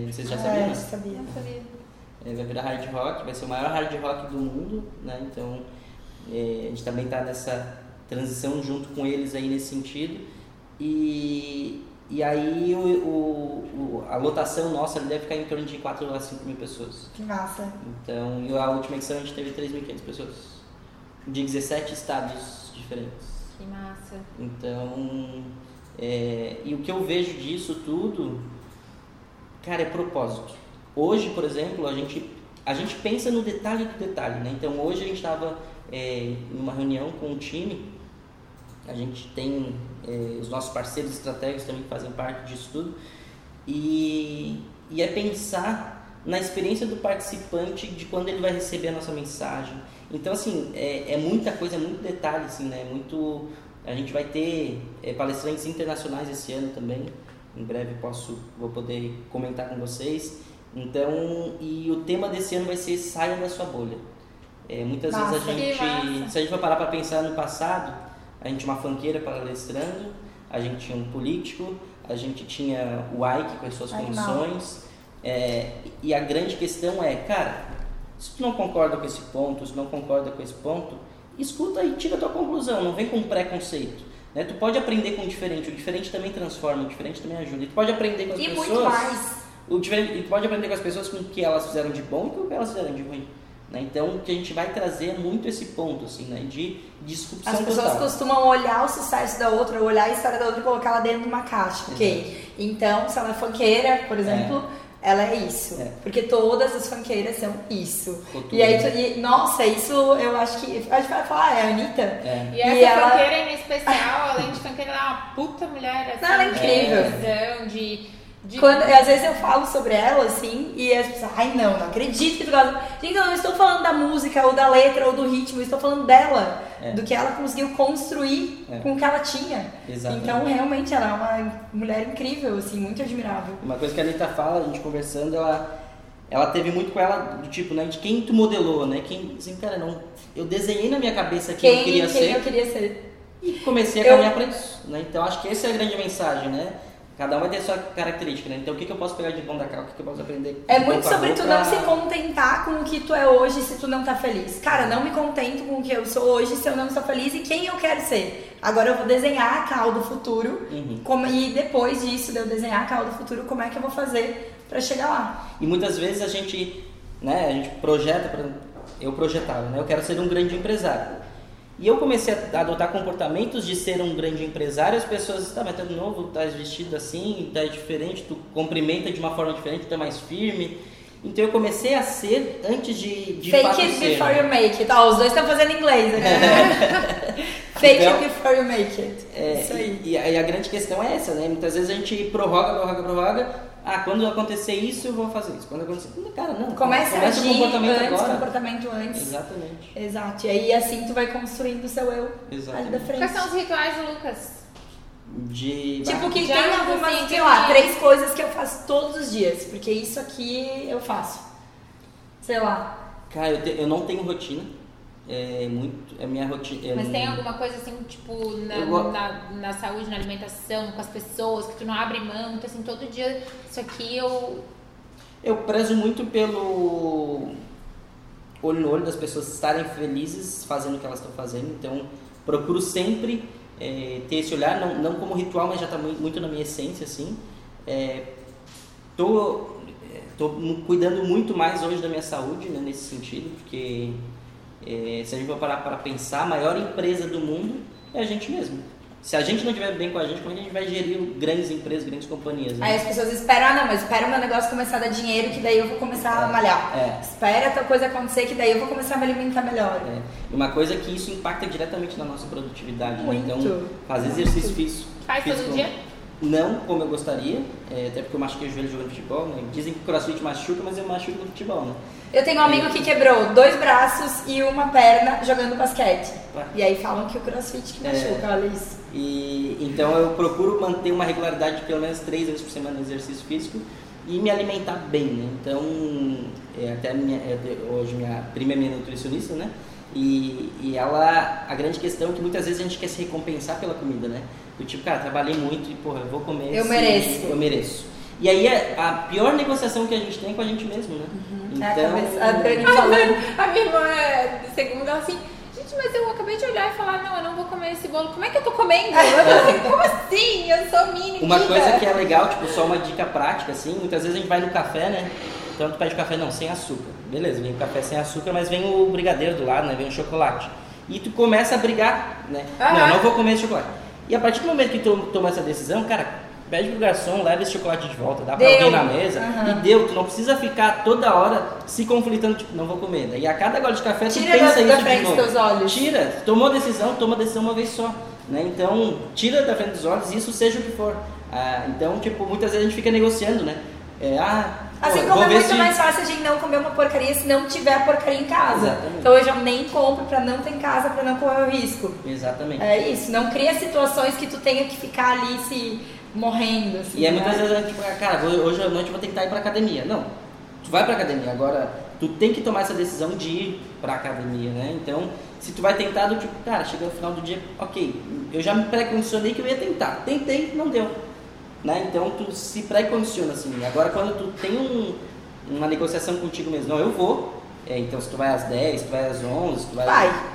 Vocês já sabiam? Eu sabia. Não sabia. Vai virar Hard Rock, vai ser o maior Hard Rock do mundo, né? Então, a gente também está nessa transição junto com eles aí nesse sentido. E aí a lotação nossa deve ficar em torno de 4 a 5 mil pessoas. Que massa. Então, a última edição a gente teve 3.500 pessoas, de 17 estados diferentes. Que massa. Então, e o que eu vejo disso tudo, cara, é propósito. Hoje, por exemplo, a gente pensa no detalhe do detalhe, né? Então, hoje a gente estava em uma reunião com o time, a gente tem... os nossos parceiros estratégicos também fazem parte disso tudo, e é pensar na experiência do participante, de quando ele vai receber a nossa mensagem. Então, assim, é muita coisa, é muito detalhe, assim, né? Muito, a gente vai ter palestrantes internacionais esse ano também, em breve vou poder comentar com vocês. Então, e o tema desse ano vai ser saia da sua bolha. Muitas vezes se a gente for parar para pensar no passado, a gente tinha uma funkeira palestrando, a gente tinha um político, a gente tinha o Ike com as suas condições. E a grande questão é, cara, se tu não concorda com esse ponto, escuta e tira a tua conclusão, não vem com preconceito. Né? Tu pode aprender com o diferente também transforma, o diferente também ajuda. E tu pode aprender com as pessoas... E muito mais. Tu pode aprender com as pessoas com o que elas fizeram de bom e com o que elas fizeram de ruim. Então, o que a gente vai trazer muito esse ponto, assim, né? De disrupção total. As pessoas costumam olhar o sucesso da outra, olhar a história da outra e colocar ela dentro de uma caixa, ok? Então, se ela é funkeira, por exemplo, ela é isso. Porque todas as funkeiras são isso. Cultura, e aí, nossa, isso eu acho que... A gente vai falar, é a Anitta. E essa funkeira em especial, além de funkeira, ela é uma puta mulher, assim. Não, ela é incrível. Quando, às vezes eu falo sobre ela, assim, e as pessoas, ai não acredito que tu gosta. Gente, eu não estou falando da música, ou da letra, ou do ritmo, eu estou falando dela, do que ela conseguiu construir com o que ela tinha. Exatamente. Então, realmente, ela é uma mulher incrível, assim, muito admirável. Uma coisa que a Anitta fala, a gente conversando, ela teve muito com ela, do tipo, né, de quem tu modelou, né, quem, assim, cara, não, eu desenhei na minha cabeça quem eu queria ser. E comecei a caminhar pra isso, né, então acho que essa é a grande mensagem, né. Cada um vai ter sua característica, né? Então, o que eu posso pegar de bom da cara? O que eu posso aprender? É muito sobre tu não se contentar com o que tu é hoje se tu não tá feliz. Cara, não me contento com o que eu sou hoje se eu não estou feliz e quem eu quero ser. Agora eu vou desenhar a cal do futuro. E depois disso, de eu desenhar a cal do futuro, como é que eu vou fazer pra chegar lá? E muitas vezes a gente, né? A gente projeta... Eu projetava, né? Eu quero ser um grande empresário. E eu comecei a adotar comportamentos de ser um grande empresário. As pessoas, tá, mas tu é novo, tá vestido assim, tá diferente, tu cumprimenta de uma forma diferente, tu é mais firme. Então eu comecei a ser antes de fake it before you make it. Ó, os dois estão fazendo inglês aqui, né? Fake então, it before you make it. É, isso aí. E a grande questão é essa, né? Muitas vezes a gente prorroga. Ah, quando acontecer isso, eu vou fazer isso. Quando acontecer... Cara, não. Começa o comportamento antes, agora. Comportamento antes. Exatamente. Exato. E aí, assim, tu vai construindo o seu eu. Exatamente. Ali da frente. Quais são os rituais do Lucas? Tipo, que tem alguma... Assim, sei lá, 3 coisas que eu faço todos os dias. Porque isso aqui eu faço. Sei lá. Cara, eu não tenho rotina. É muito... É minha rotina... Mas tem alguma coisa assim, tipo, na saúde, na alimentação, com as pessoas, que tu não abre mão, então, assim, todo dia, isso aqui eu... Eu prezo muito pelo olho no olho das pessoas estarem felizes fazendo o que elas estão fazendo, então procuro sempre ter esse olhar, não como ritual, mas já está muito na minha essência, assim. Tô cuidando muito mais hoje da minha saúde, né, nesse sentido, porque... se a gente for parar para pensar, a maior empresa do mundo é a gente mesmo. Se a gente não estiver bem com a gente, como é que a gente vai gerir grandes empresas, grandes companhias? Né? Aí as pessoas esperam, mas espera o meu negócio começar a dar dinheiro, que daí eu vou começar a malhar. Espera a tua coisa acontecer, que daí eu vou começar a me alimentar melhor. Uma coisa é que isso impacta diretamente na nossa produtividade. Né? Então, fazer exercício físico. Faz todo dia? Não como eu gostaria, até porque eu machuquei o joelho jogando futebol, né? Dizem que o crossfit machuca, mas eu machuco no futebol, né? Eu tenho um amigo que quebrou 2 braços e uma perna jogando basquete. E aí falam que o crossfit que machuca, olha isso. Então eu procuro manter uma regularidade de pelo menos 3 vezes por semana no exercício físico e me alimentar bem, né? Então, hoje minha prima é minha nutricionista, né? E ela, a grande questão é que muitas vezes a gente quer se recompensar pela comida, né? Do tipo, cara, trabalhei muito e, porra, eu vou comer isso. Eu mereço. E aí, a pior negociação que a gente tem é com a gente mesmo, né? Uhum. Então... A Dani falando... A minha irmã, segunda, ela assim... Gente, mas eu acabei de olhar e falar, não, eu não vou comer esse bolo. Como é que eu tô comendo? Eu tô, como assim? Eu sou mini. Uma coisa que é legal, tipo, só uma dica prática, assim... Muitas vezes a gente vai no café, né? Então, tu pede café, não, sem açúcar. Beleza, vem o café sem açúcar, mas vem o brigadeiro do lado, né? Vem o chocolate. E tu começa a brigar, né? Uhum. Não, não vou comer esse chocolate. E a partir do momento que tu toma essa decisão, cara... Pede pro garçom, leva esse chocolate de volta, dá pra alguém na mesa. Uhum. E deu, tu não precisa ficar toda hora se conflitando, tipo, não vou comer. E a cada gole de café tu pensa isso de novo. Teus olhos. Tira, toma a decisão uma vez só. Né? Então, tira da frente dos olhos, isso seja o que for. Ah, então, tipo, muitas vezes a gente fica negociando, né? Assim como é muito mais fácil a gente não comer uma porcaria se não tiver a porcaria em casa. Exatamente. Então hoje eu nem compro pra não ter em casa, pra não correr o risco. Exatamente. É isso, não cria situações que tu tenha que ficar ali se... morrendo, assim. E é muitas vezes a gente fala, cara, hoje à noite eu vou ter que ir pra academia. Não, tu vai pra academia, agora tu tem que tomar essa decisão de ir pra academia, né? Então, se tu vai tentar, do tipo, cara, chega no final do dia, ok, eu já me pré-condicionei que eu ia tentar. Tentei, não deu. Né? Então, tu se pré-condiciona, assim. Agora, quando tu tem uma negociação contigo mesmo, não, eu vou. Então, se tu vai às 10, se tu vai às 11, tu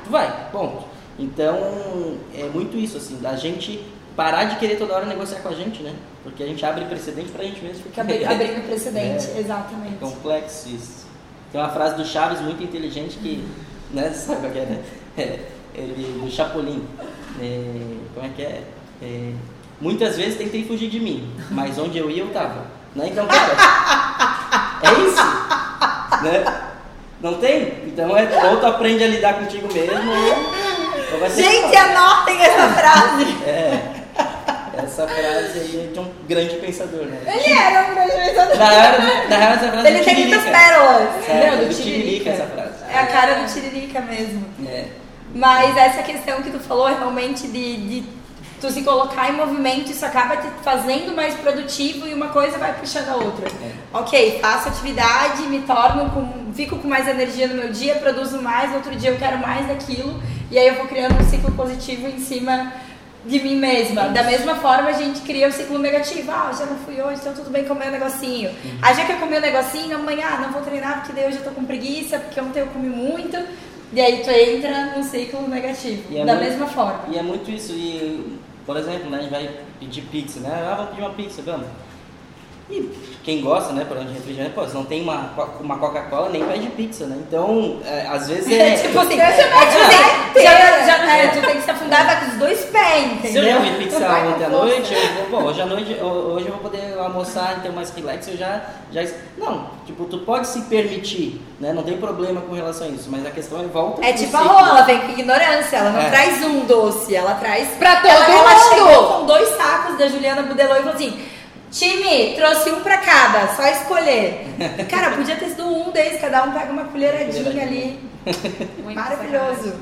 vai, ponto. Então, é muito isso, assim, da gente... Parar de querer toda hora negociar com a gente, né? Porque a gente abre precedente pra gente mesmo. Fica abrindo precedente, exatamente. É complexo isso. Tem uma frase do Chaves muito inteligente que, né, sabe qual que é, né? Do Chapolin. Como é que é? Muitas vezes tentei fugir de mim, mas onde eu ia eu tava. Né? Então, cara, é isso. Né? Não tem? Então, ou tu aprende a lidar contigo mesmo, ou... Gente, anotem essa frase! Essa frase aí é de um grande pensador, né? Ele era um grande pensador. Na real, essa frase ele tem muitas pérolas. Do Tiririca, essa frase. É a cara do Tiririca mesmo. Mas essa questão que tu falou é realmente de tu se colocar em movimento, isso acaba te fazendo mais produtivo e uma coisa vai puxando a outra. Ok, faço atividade, fico com mais energia no meu dia, produzo mais, outro dia eu quero mais daquilo. E aí eu vou criando um ciclo positivo em cima... de mim mesma. Da mesma forma, a gente cria o ciclo negativo. Já não fui hoje, então tudo bem comer um negocinho. Já que eu comi um negocinho, amanhã não vou treinar porque daí hoje eu tô com preguiça, porque ontem eu comi muito. E aí tu entra num ciclo negativo. Mesma forma. E é muito isso. E, por exemplo, né, a gente vai pedir pizza, né? Vamos pedir uma pizza, vamos. E quem gosta, né, por exemplo, de refrigerante, pô, você não tem uma Coca-Cola, nem pede pizza, né? Então, às vezes é... tipo assim, já tem que se afundar tá com os dois pés, entendeu? Se eu comer pizza ontem à noite, hoje eu vou poder almoçar, então mais relax, eu já... Não, tipo, tu pode se permitir, né? Não tem problema com relação a isso, mas a questão é volta... É tipo a rola, vem com ignorância, ela não traz um doce, ela traz... Pra todo mundo! Ela chegou com dois sacos da Juliana Budelô e falou assim... Time, trouxe um pra cada, só escolher. Cara, podia ter sido um deles, cada um pega uma colheradinha ali. Muito maravilhoso.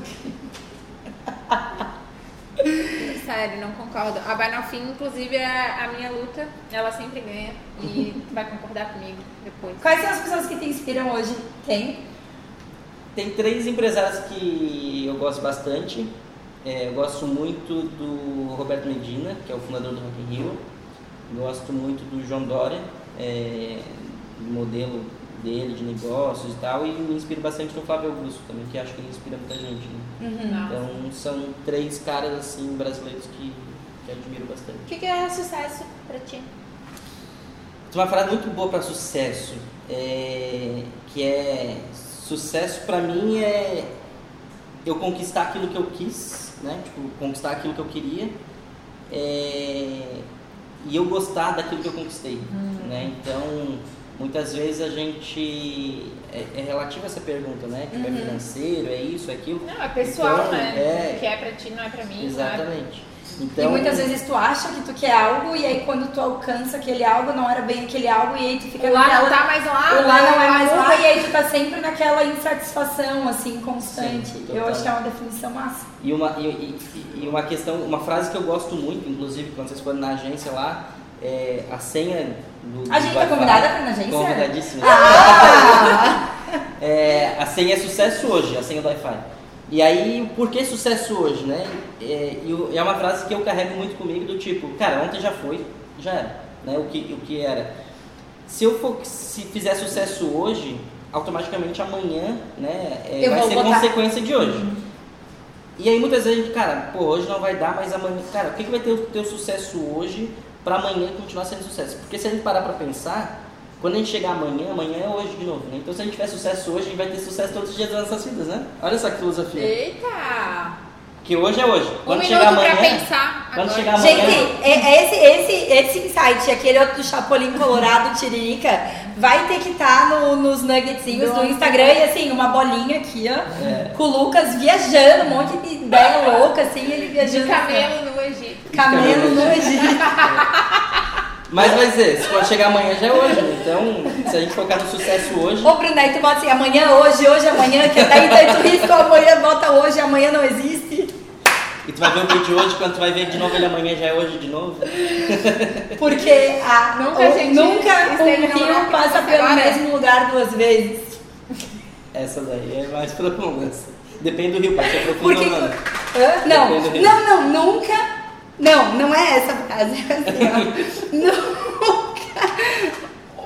Sério, não concordo. A Banalfim, inclusive, é a minha luta. Ela sempre ganha e vai concordar comigo depois. Quais são as pessoas que te inspiram hoje? Quem? Tem três empresários que eu gosto bastante. Eu gosto muito do Roberto Medina, que é o fundador do Rock in Rio. Gosto muito do João Dória, do modelo dele, de negócios e tal, e me inspiro bastante no Flávio Augusto também, que acho que ele inspira muita gente, né? Uhum. Então são três caras assim, brasileiros que admiro bastante. O que é sucesso pra ti? Tem uma frase muito boa pra sucesso, que é... Sucesso pra mim é eu conquistar aquilo que eu quis, né? Tipo, conquistar aquilo que eu queria, e eu gostar daquilo que eu conquistei, né? Então, muitas vezes a gente... É relativo essa pergunta, né? Tipo, é financeiro, é isso, é aquilo. Não, é pessoal, então, né? O que é pra ti não é pra mim. Exatamente. Então, e muitas vezes tu acha que tu quer algo, e aí quando tu alcança aquele algo, não era bem aquele algo, e aí tu fica... Lá não tá mais lá, lá não é mais lá, e aí tu tá sempre naquela insatisfação, assim, constante. Sim, eu acho que é uma definição massa. E uma questão, uma frase que eu gosto muito, inclusive, quando vocês forem na agência lá, a senha do... A gente tá convidada pra ir na agência? Convidadíssima. Ah! A senha é sucesso hoje, a senha do Wi-Fi. E aí, por que sucesso hoje, né? É uma frase que eu carrego muito comigo, do tipo, cara, ontem já foi, já era, né? O que era. Se fizer sucesso hoje, automaticamente amanhã, né, vai ser consequência de hoje. E aí muitas vezes a gente, cara, pô, hoje não vai dar, mas amanhã... Cara, o que vai ter o teu sucesso hoje pra amanhã continuar sendo sucesso? Porque se a gente parar pra pensar... Quando a gente chegar amanhã é hoje de novo, né? Então se a gente tiver sucesso hoje, a gente vai ter sucesso todos os dias das nossas vidas, né? Olha só que filosofia. Eita! Que hoje é hoje. Quando chegar amanhã... Pra pensar quando chegar amanhã... Gente, esse insight, aquele outro do Chapolin Colorado, Tiririca, vai ter que estar nos nuggetzinhos do Instagram, e assim, uma bolinha aqui, ó, com o Lucas viajando, um monte de ideia louca, assim, ele viajando... De camelo no Egito. Camelo no Egito. Mas vai dizer, se pode chegar amanhã já é hoje, né? Então, se a gente focar no sucesso hoje... Ô, Bruno, aí tu bota assim, amanhã, hoje, amanhã, que daí tu risca, amanhã bota hoje, amanhã não existe. E tu vai ver o vídeo hoje, quando tu vai ver de novo ele amanhã já é hoje de novo. Porque nunca um rio passa pelo mesmo lugar duas vezes. Essa daí é mais profunda. Depende do rio, pode ser profundo ou não. Nunca... Não é essa frase, é assim, ó.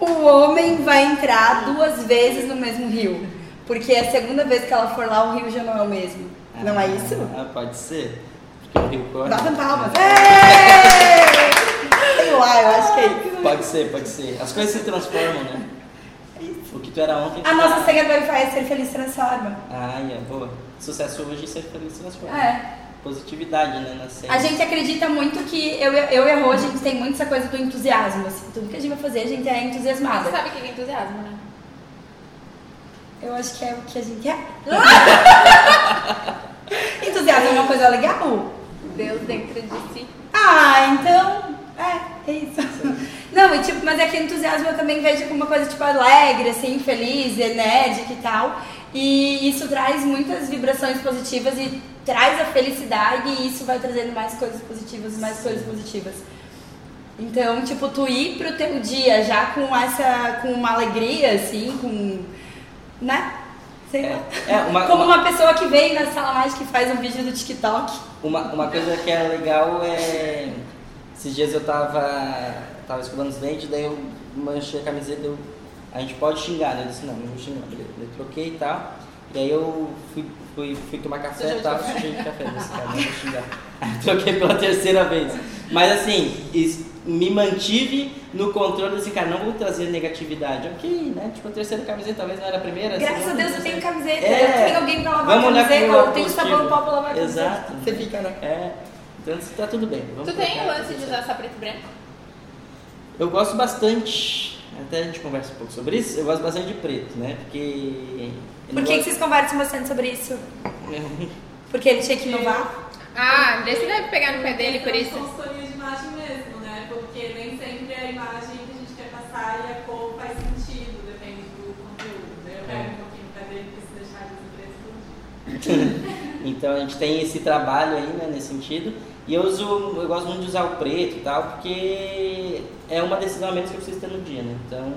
Nunca o homem vai entrar duas vezes no mesmo rio, porque a segunda vez que ela for lá, o rio já não é o mesmo, não é isso? Ah, pode ser, porque o rio corre... Batam palmas! Sei lá, eu acho que é isso. Pode ser, as coisas se transformam, né? O que tu era ontem... A nossa senha do Wi-Fi é ser feliz transforma. Ah, é, boa. Sucesso hoje é ser feliz transforma. Positividade, né, na cena. A gente acredita muito que eu e a Rô, a gente tem muito essa coisa do entusiasmo, assim, tudo que a gente vai fazer, a gente é entusiasmada. Você sabe o que é entusiasmo, né? Eu acho que é o que a gente é. Entusiasmo é uma coisa legal. Deus dentro de si. Ah, então, é isso. Sim. Não, e tipo, mas é que entusiasmo eu também vejo como uma coisa, tipo, alegre, assim, feliz, enérgica e tal. E isso traz muitas vibrações positivas e traz a felicidade, e isso vai trazendo mais coisas positivas. Então, tipo, tu ir pro teu dia já com uma alegria, assim, com... né? Sei lá. Como uma pessoa que veio na sala mágica e faz um vídeo do TikTok. Uma coisa que é legal é... Esses dias eu tava escovando os dentes, daí eu manchei a camiseta, a gente pode xingar, né? Eu disse, não vou xingar, eu troquei e tal. E aí eu fui tomar café e tava cheio de café nesse cara, não vou xingar. Troquei pela terceira vez. Mas assim, me mantive no controle desse cara, não vou trazer negatividade. Ok, né? Tipo, a terceira camiseta, talvez não era a primeira. Graças a Deus eu tenho camiseta, eu tenho alguém pra lavar a camiseta, eu tenho sabão pau pra lavar a camiseta. Exato. Você fica, né? É, então tá tudo bem. Vamos tu tem o lance de usar só preto e branco? Eu gosto bastante, até a gente conversa um pouco sobre isso, eu gosto bastante de preto, né? Porque... Por que vocês conversam bastante sobre isso? Porque ele tinha que inovar? Ah, você deve pegar no pé dele por isso. Consultoria de imagem mesmo, né? Porque nem sempre a imagem que a gente quer passar e a cor faz sentido, depende do conteúdo. Eu pego um pouquinho no pé dele pra se deixar desinteressante. Então a gente tem esse trabalho aí, né, nesse sentido. E eu gosto muito de usar o preto e tal, porque é uma decisão a menos que eu preciso ter no dia, né? Então...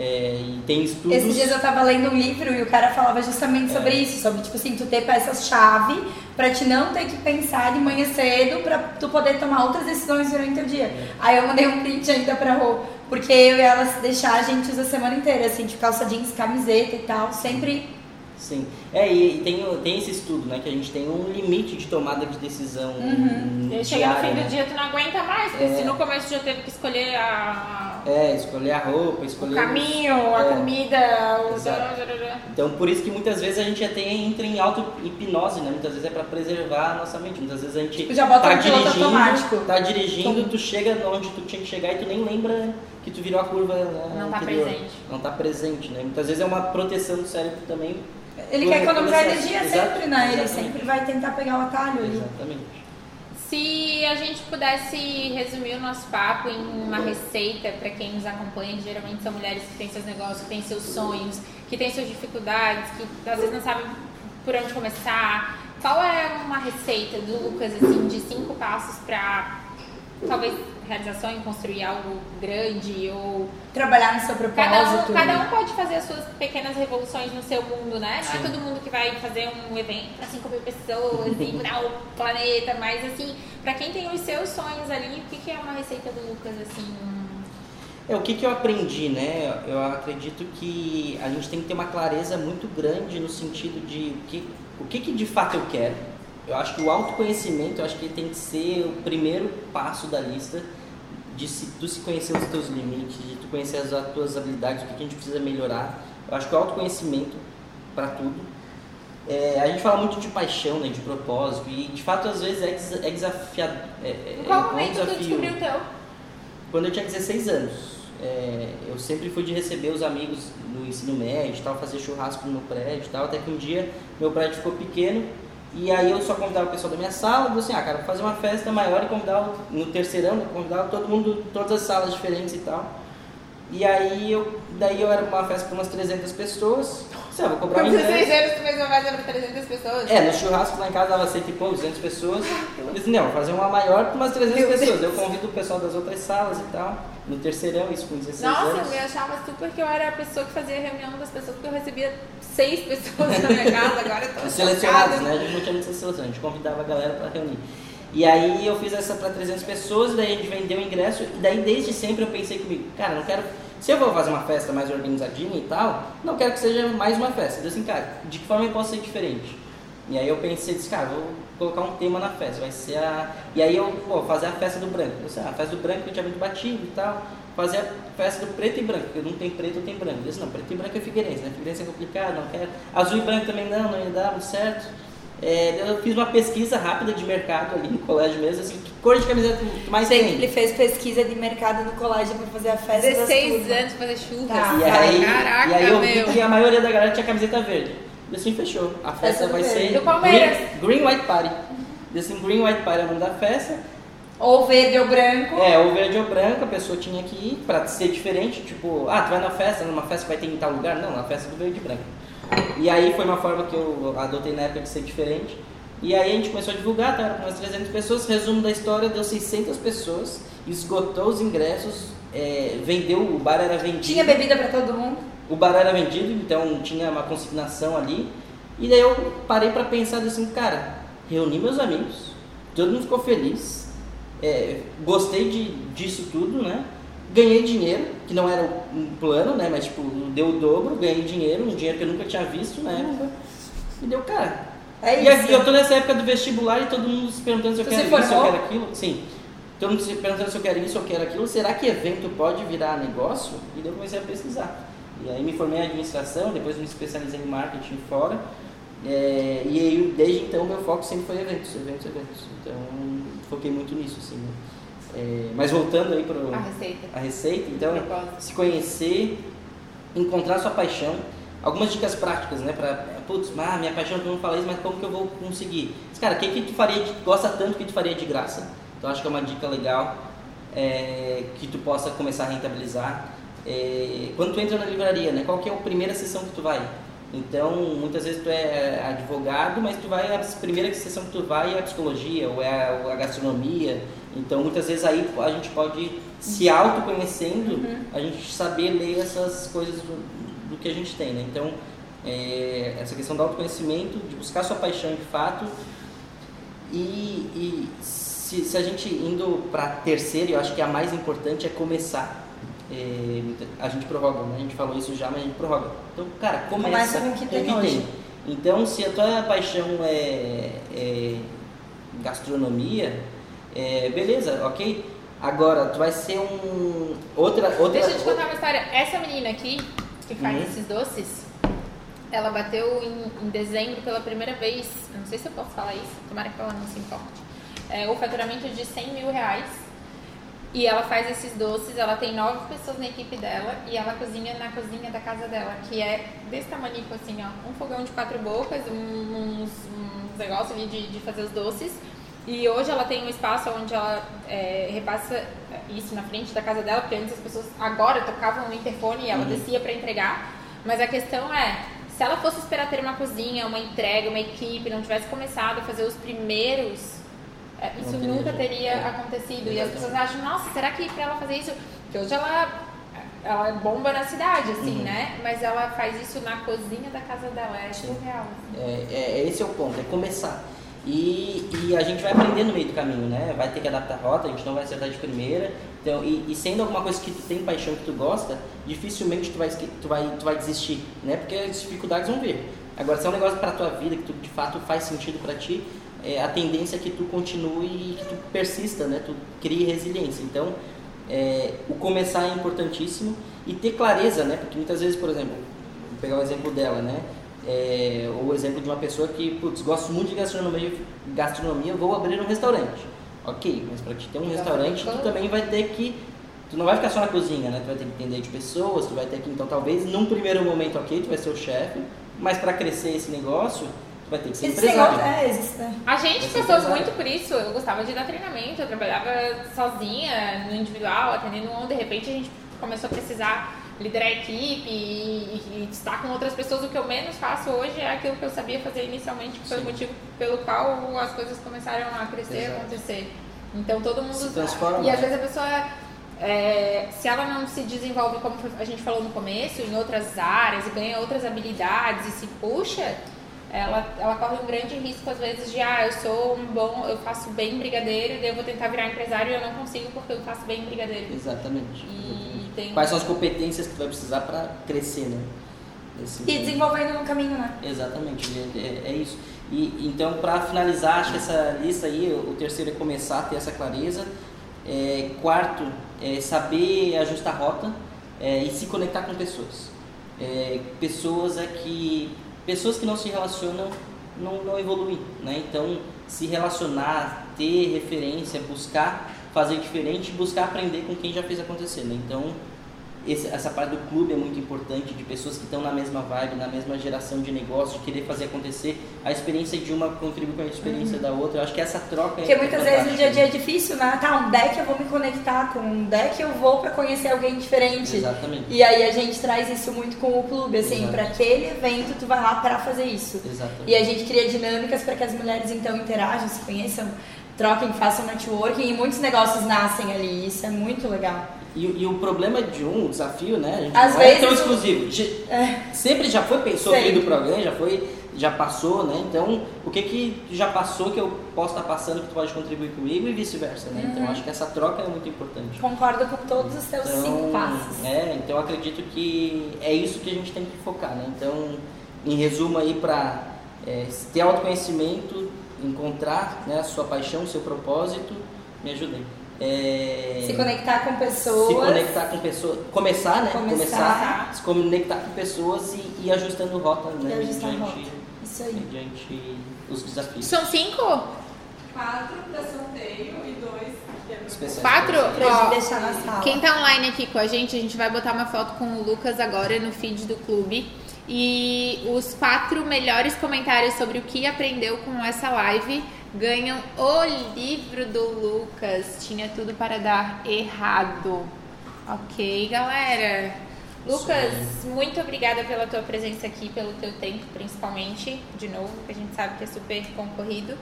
e tem estudos... Esses dias eu tava lendo um livro e o cara falava justamente sobre isso, sobre, tipo assim, tu ter peças-chave pra te não ter que pensar de manhã cedo pra tu poder tomar outras decisões durante o teu dia. Aí eu mandei um print ainda pra Rô, porque eu e ela se deixar, a gente usa a semana inteira, assim, de calça jeans, camiseta e tal, sempre... Sim, e tem esse estudo, né, que a gente tem um limite de tomada de decisão diária. Chega no fim do dia, tu não aguenta mais, porque se no começo já teve que escolher escolher a roupa, escolher o caminho, a comida, Então, por isso que muitas vezes a gente até entra em auto-hipnose, né? Muitas vezes é para preservar a nossa mente. Muitas vezes a gente tipo, já bota tá dirigindo, tu chega onde tu tinha que chegar e tu nem lembra que tu virou a curva, né? Não tá presente. Não tá presente, né? Muitas vezes é uma proteção do cérebro também. Ele quer economizar energia sempre, né? Ele sempre vai tentar pegar o atalho ali. Exatamente. Se a gente pudesse resumir o nosso papo em uma receita para quem nos acompanha, geralmente são mulheres que têm seus negócios, que têm seus sonhos, que têm suas dificuldades, que às vezes não sabem por onde começar. Qual é uma receita do Lucas, assim, de 5 passos para talvez realização em construir algo grande ou... Trabalhar no seu propósito. Cada um pode fazer as suas pequenas revoluções no seu mundo, né? Não é todo mundo que vai fazer um evento para 5.000 pessoas e mudar o planeta, mas assim, para quem tem os seus sonhos ali, o que é uma receita do Lucas, assim? O que eu aprendi, né? Eu acredito que a gente tem que ter uma clareza muito grande no sentido de o que de fato eu quero. Eu acho que o autoconhecimento, eu acho que tem que ser o primeiro passo da lista. De tu se conhecer os teus limites, de tu conhecer as tuas habilidades, o que a gente precisa melhorar. Eu acho que o autoconhecimento para tudo. A gente fala muito de paixão, né, de propósito, e de fato às vezes é desafiado. Em qual momento tu descobriu o teu? Quando eu tinha 16 anos. Eu sempre fui de receber os amigos no ensino médio, tal, fazer churrasco no meu prédio, tal, até que um dia meu prédio ficou pequeno. E aí eu só convidava o pessoal da minha sala, eu disse assim, cara, vou fazer uma festa maior e convidava no terceirão, convidava todo mundo, todas as salas diferentes e tal. E aí daí eu era uma festa com umas 300 pessoas, sei lá, vou cobrar um 300 para 300 pessoas? No churrasco lá em casa dava 200 pessoas. Eu disse, não, vou fazer uma maior com umas 300 pessoas. Eu convido o pessoal das outras salas e tal, no terceirão, isso com 16 anos. Nossa, eu achava super que eu era a pessoa que fazia a reunião das pessoas, porque eu recebia 6 pessoas na minha casa, agora eu tô selecionadas, né? A gente não tinha muita seleção, a gente convidava a galera para reunir. E aí eu fiz essa para 300 pessoas, daí a gente vendeu o ingresso, e daí desde sempre eu pensei comigo, cara, não quero... Se eu vou fazer uma festa mais organizadinha e tal, não quero que seja mais uma festa. Eu disse assim, cara, de que forma eu posso ser diferente? E aí eu pensei, disse, cara, vou colocar um tema na festa, vai ser a... E aí eu vou fazer a festa do branco. Eu disse, a festa do branco eu tinha muito batido e tal, fazer a festa do preto e branco, porque não tem preto, eu tenho branco. Eu disse, não, preto e branco é Figueirense, né? Figueirense é complicado, não quero... Azul e branco também não ia dar muito certo. Eu fiz uma pesquisa rápida de mercado ali no colégio mesmo, assim, que cor de camiseta tu mais tem? Ele fez pesquisa de mercado no colégio pra fazer a festa das turmas. 16 anos pra fazer churras. Tá. Caraca, eu vi que a maioria da galera tinha camiseta verde. E assim, fechou. A festa vai ser Green White Party. E assim, Green White Party é o nome da festa. Ou verde ou branco. Ou verde ou branco, a pessoa tinha que ir pra ser diferente, tipo, tu vai na festa, numa festa vai ter em tal lugar? Não, na festa do verde e branco. E aí foi uma forma que eu adotei na época de ser diferente. E aí a gente começou a divulgar, tá? Com umas 300 pessoas, resumo da história, deu 600 pessoas, esgotou os ingressos, vendeu, o bar era vendido. Tinha bebida pra todo mundo? O bar era vendido, então tinha uma consignação ali. E daí eu parei pra pensar assim, cara, reuni meus amigos, todo mundo ficou feliz, gostei disso tudo, né? Ganhei dinheiro, que não era um plano, né? Mas tipo, deu o dobro, ganhei dinheiro, um dinheiro que eu nunca tinha visto na época. E deu, cara. É isso. E eu tô nessa época do vestibular e todo mundo se perguntando se eu quero isso, se eu quero aquilo. Sim. Todo mundo se perguntando se eu quero isso, se eu quero aquilo. Será que evento pode virar negócio? E daí eu comecei a pesquisar. E aí me formei em administração, depois me especializei em marketing fora. E aí, desde então, meu foco sempre foi eventos, eventos, eventos. Então, foquei muito nisso, assim, né? Mas voltando aí para a receita, então, se conhecer, encontrar sua paixão. Algumas dicas práticas, né? Pra, putz, minha paixão, todo mundo fala isso, mas como que eu vou conseguir? Mas, cara, o que tu faria, gosta tanto que tu faria de graça? Então, acho que é uma dica legal que tu possa começar a rentabilizar. Quando tu entra na livraria, né? Qual que é a primeira sessão que tu vai? Então, muitas vezes tu é advogado, mas tu vai, a primeira sessão que tu vai é a psicologia ou é a gastronomia. Então, muitas vezes aí a gente pode, se autoconhecendo, a gente saber ler essas coisas do que a gente tem, né? Então, essa questão do autoconhecimento, de buscar sua paixão de fato. E se a gente indo para a terceira, eu acho que a mais importante é começar. A gente prorroga, né? A gente falou isso já, mas a gente prorroga. Então, cara, começa com o que tem hoje. Então, se a tua paixão é gastronomia, beleza, ok? Agora, tu vai ser outra... Deixa eu te contar uma história. Essa menina aqui, que faz esses doces, ela bateu em dezembro pela primeira vez, não sei se eu posso falar isso, tomara que ela não se importe, o faturamento de R$100 mil. E ela faz esses doces, ela tem 9 pessoas na equipe dela e ela cozinha na cozinha da casa dela, que é desse tamanico assim, ó, um fogão de 4 bocas, uns negócios ali de fazer os doces. E hoje ela tem um espaço onde ela repassa isso na frente da casa dela, porque antes as pessoas agora tocavam no interfone e ela descia pra entregar. Mas a questão é, se ela fosse esperar ter uma cozinha, uma entrega, uma equipe, não tivesse começado a fazer os primeiros... Isso nunca teria acontecido. E as pessoas acham, nossa, será que pra ela fazer isso? Porque hoje ela bomba na cidade, assim, né? Mas ela faz isso na cozinha da casa dela, é surreal. Assim. Esse é o ponto, é começar. E a gente vai aprender no meio do caminho, né? Vai ter que adaptar a rota, a gente não vai acertar de primeira. Então, e sendo alguma coisa que tu tem paixão, que tu gosta, dificilmente tu vai desistir, né? Porque as dificuldades vão vir. Agora, se é um negócio pra tua vida, que tu, de fato faz sentido pra ti, a tendência é que tu continue e que tu persista, né? Tu crie resiliência. Então, o começar é importantíssimo e ter clareza, né? Porque muitas vezes, por exemplo, vou pegar o exemplo dela, né? Ou o exemplo de uma pessoa que, putz, gosto muito de gastronomia, vou abrir um restaurante. Ok, mas para te ter um restaurante, tu também vai ter que... Tu não vai ficar só na cozinha, né? Tu vai ter que entender de pessoas, tu vai ter que... Então, talvez, num primeiro momento, ok, tu vai ser o chefe, mas para crescer esse negócio... Vai ter que ser empresário. A gente passou muito por isso. Eu gostava de dar treinamento, eu trabalhava sozinha, no individual, atendendo um. De repente a gente começou a precisar liderar a equipe e estar com outras pessoas. O que eu menos faço hoje é aquilo que eu sabia fazer inicialmente, que foi o motivo pelo qual as coisas começaram a crescer, a acontecer. Então todo mundo... Se transforma. E às vezes a pessoa... se ela não se desenvolve, como a gente falou no começo, em outras áreas, e ganha outras habilidades e se puxa... Ela corre um grande risco, às vezes, de eu faço bem brigadeiro, e daí eu vou tentar virar empresário e eu não consigo porque eu faço bem brigadeiro. Exatamente. E quais são as competências que tu vai precisar para crescer, né? E desenvolvendo no caminho, né? Exatamente, é isso. E então, para finalizar, acho que essa lista aí, o terceiro é começar a ter essa clareza. Quarto, saber ajustar a rota e se conectar com pessoas. Pessoas que não se relacionam não evoluem, né? Então, se relacionar, ter referência, buscar fazer diferente, buscar aprender com quem já fez acontecer, né? Então, essa parte do clube é muito importante, de pessoas que estão na mesma vibe, na mesma geração de negócio, de querer fazer acontecer. A experiência de uma contribui com a experiência da outra. Eu acho que essa troca... Porque muitas vezes o dia a dia é difícil, né? Um deck eu vou me conectar com, um deck eu vou para conhecer alguém diferente. Exatamente. E aí a gente traz isso muito com o clube, assim, para aquele evento tu vai lá para fazer isso. Exatamente. E a gente cria dinâmicas para que as mulheres então interajam, se conheçam, troquem, façam networking e muitos negócios nascem ali. Isso é muito legal. E o problema de um desafio, né? A gente não é tão exclusivo. Sempre já foi, pensou aqui do programa, já foi, já passou, né? Então, o que já passou que eu posso estar passando que tu pode contribuir comigo e vice-versa, né? Uhum. Então, acho que essa troca é muito importante. Concordo com todos os teus 5 passos. Então acredito que é isso que a gente tem que focar, né? Então, em resumo aí, para ter autoconhecimento, encontrar, né, a sua paixão, o seu propósito, me ajudem. Se conectar com pessoas. Se conectar com pessoas. Começar, né? Começar se conectar com pessoas e ir ajustando rota, né? E ajustando rota. Isso aí. Mediante os desafios. São 5? 4 para sorteio e 2 4? Deixar na sala. Quem tá online aqui com a gente vai botar uma foto com o Lucas agora no feed do clube. E os 4 melhores comentários sobre o que aprendeu com essa live ganham o livro do Lucas. Tinha tudo para dar errado. Ok, galera. Lucas, muito obrigada pela tua presença aqui, pelo teu tempo, principalmente. De novo, que a gente sabe que é super concorrido.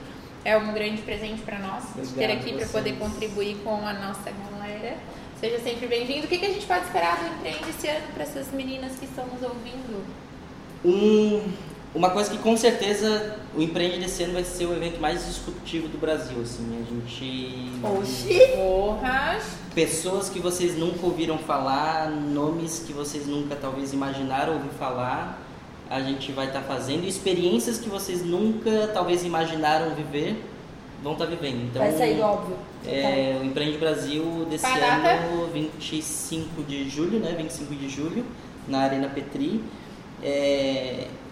É um grande presente para nós te ter aqui para poder contribuir com a nossa galera. Seja sempre bem-vindo. O que a gente pode esperar do Empreende esse ano para essas meninas que estão nos ouvindo? Uma coisa que com certeza o Empreende desse ano vai ser o evento mais disruptivo do Brasil, assim, a gente... Oxi! Porra! Pessoas que vocês nunca ouviram falar, nomes que vocês nunca talvez imaginaram ouvir falar, a gente vai estar fazendo, experiências que vocês nunca talvez imaginaram viver, vão estar vivendo. Então, vai sair óbvio. O Empreende Brasil desse ano, 25 de julho, né, 25 de julho, na Arena Petry.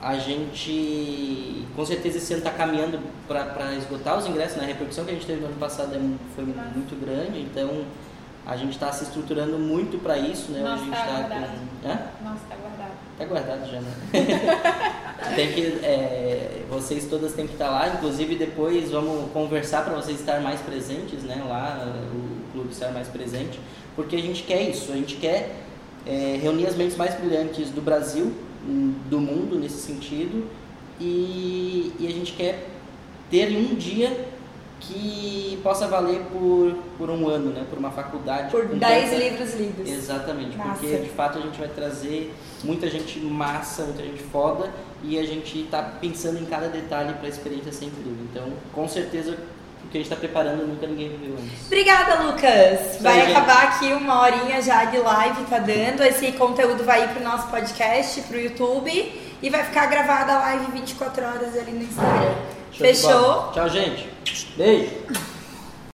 A gente com certeza esse ano está caminhando para esgotar os ingressos, né? A repercussão que a gente teve no ano passado foi muito grande, então a gente está se estruturando muito para isso, né? Nossa, está guardado já, né? Tem que, vocês todas têm que estar lá, inclusive depois vamos conversar para vocês estarem mais presentes, né? Lá o clube estar mais presente, porque a gente quer isso, a gente quer reunir as mentes mais brilhantes do Brasil, do mundo nesse sentido, e a gente quer ter um dia que possa valer por um ano, né? Por uma faculdade. Por 10 livros lidos. Exatamente, massa. Porque de fato a gente vai trazer muita gente massa, muita gente foda, e a gente está pensando em cada detalhe para a experiência ser incrível. Então, com certeza, o que a gente está preparando nunca ninguém viu antes. Obrigada, Lucas! Vai acabar aqui 1 horinha já de live, tá dando. Esse conteúdo vai ir pro nosso podcast, pro YouTube, e vai ficar gravada a live 24 horas ali no Instagram. Fechou? Tchau, gente! Beijo!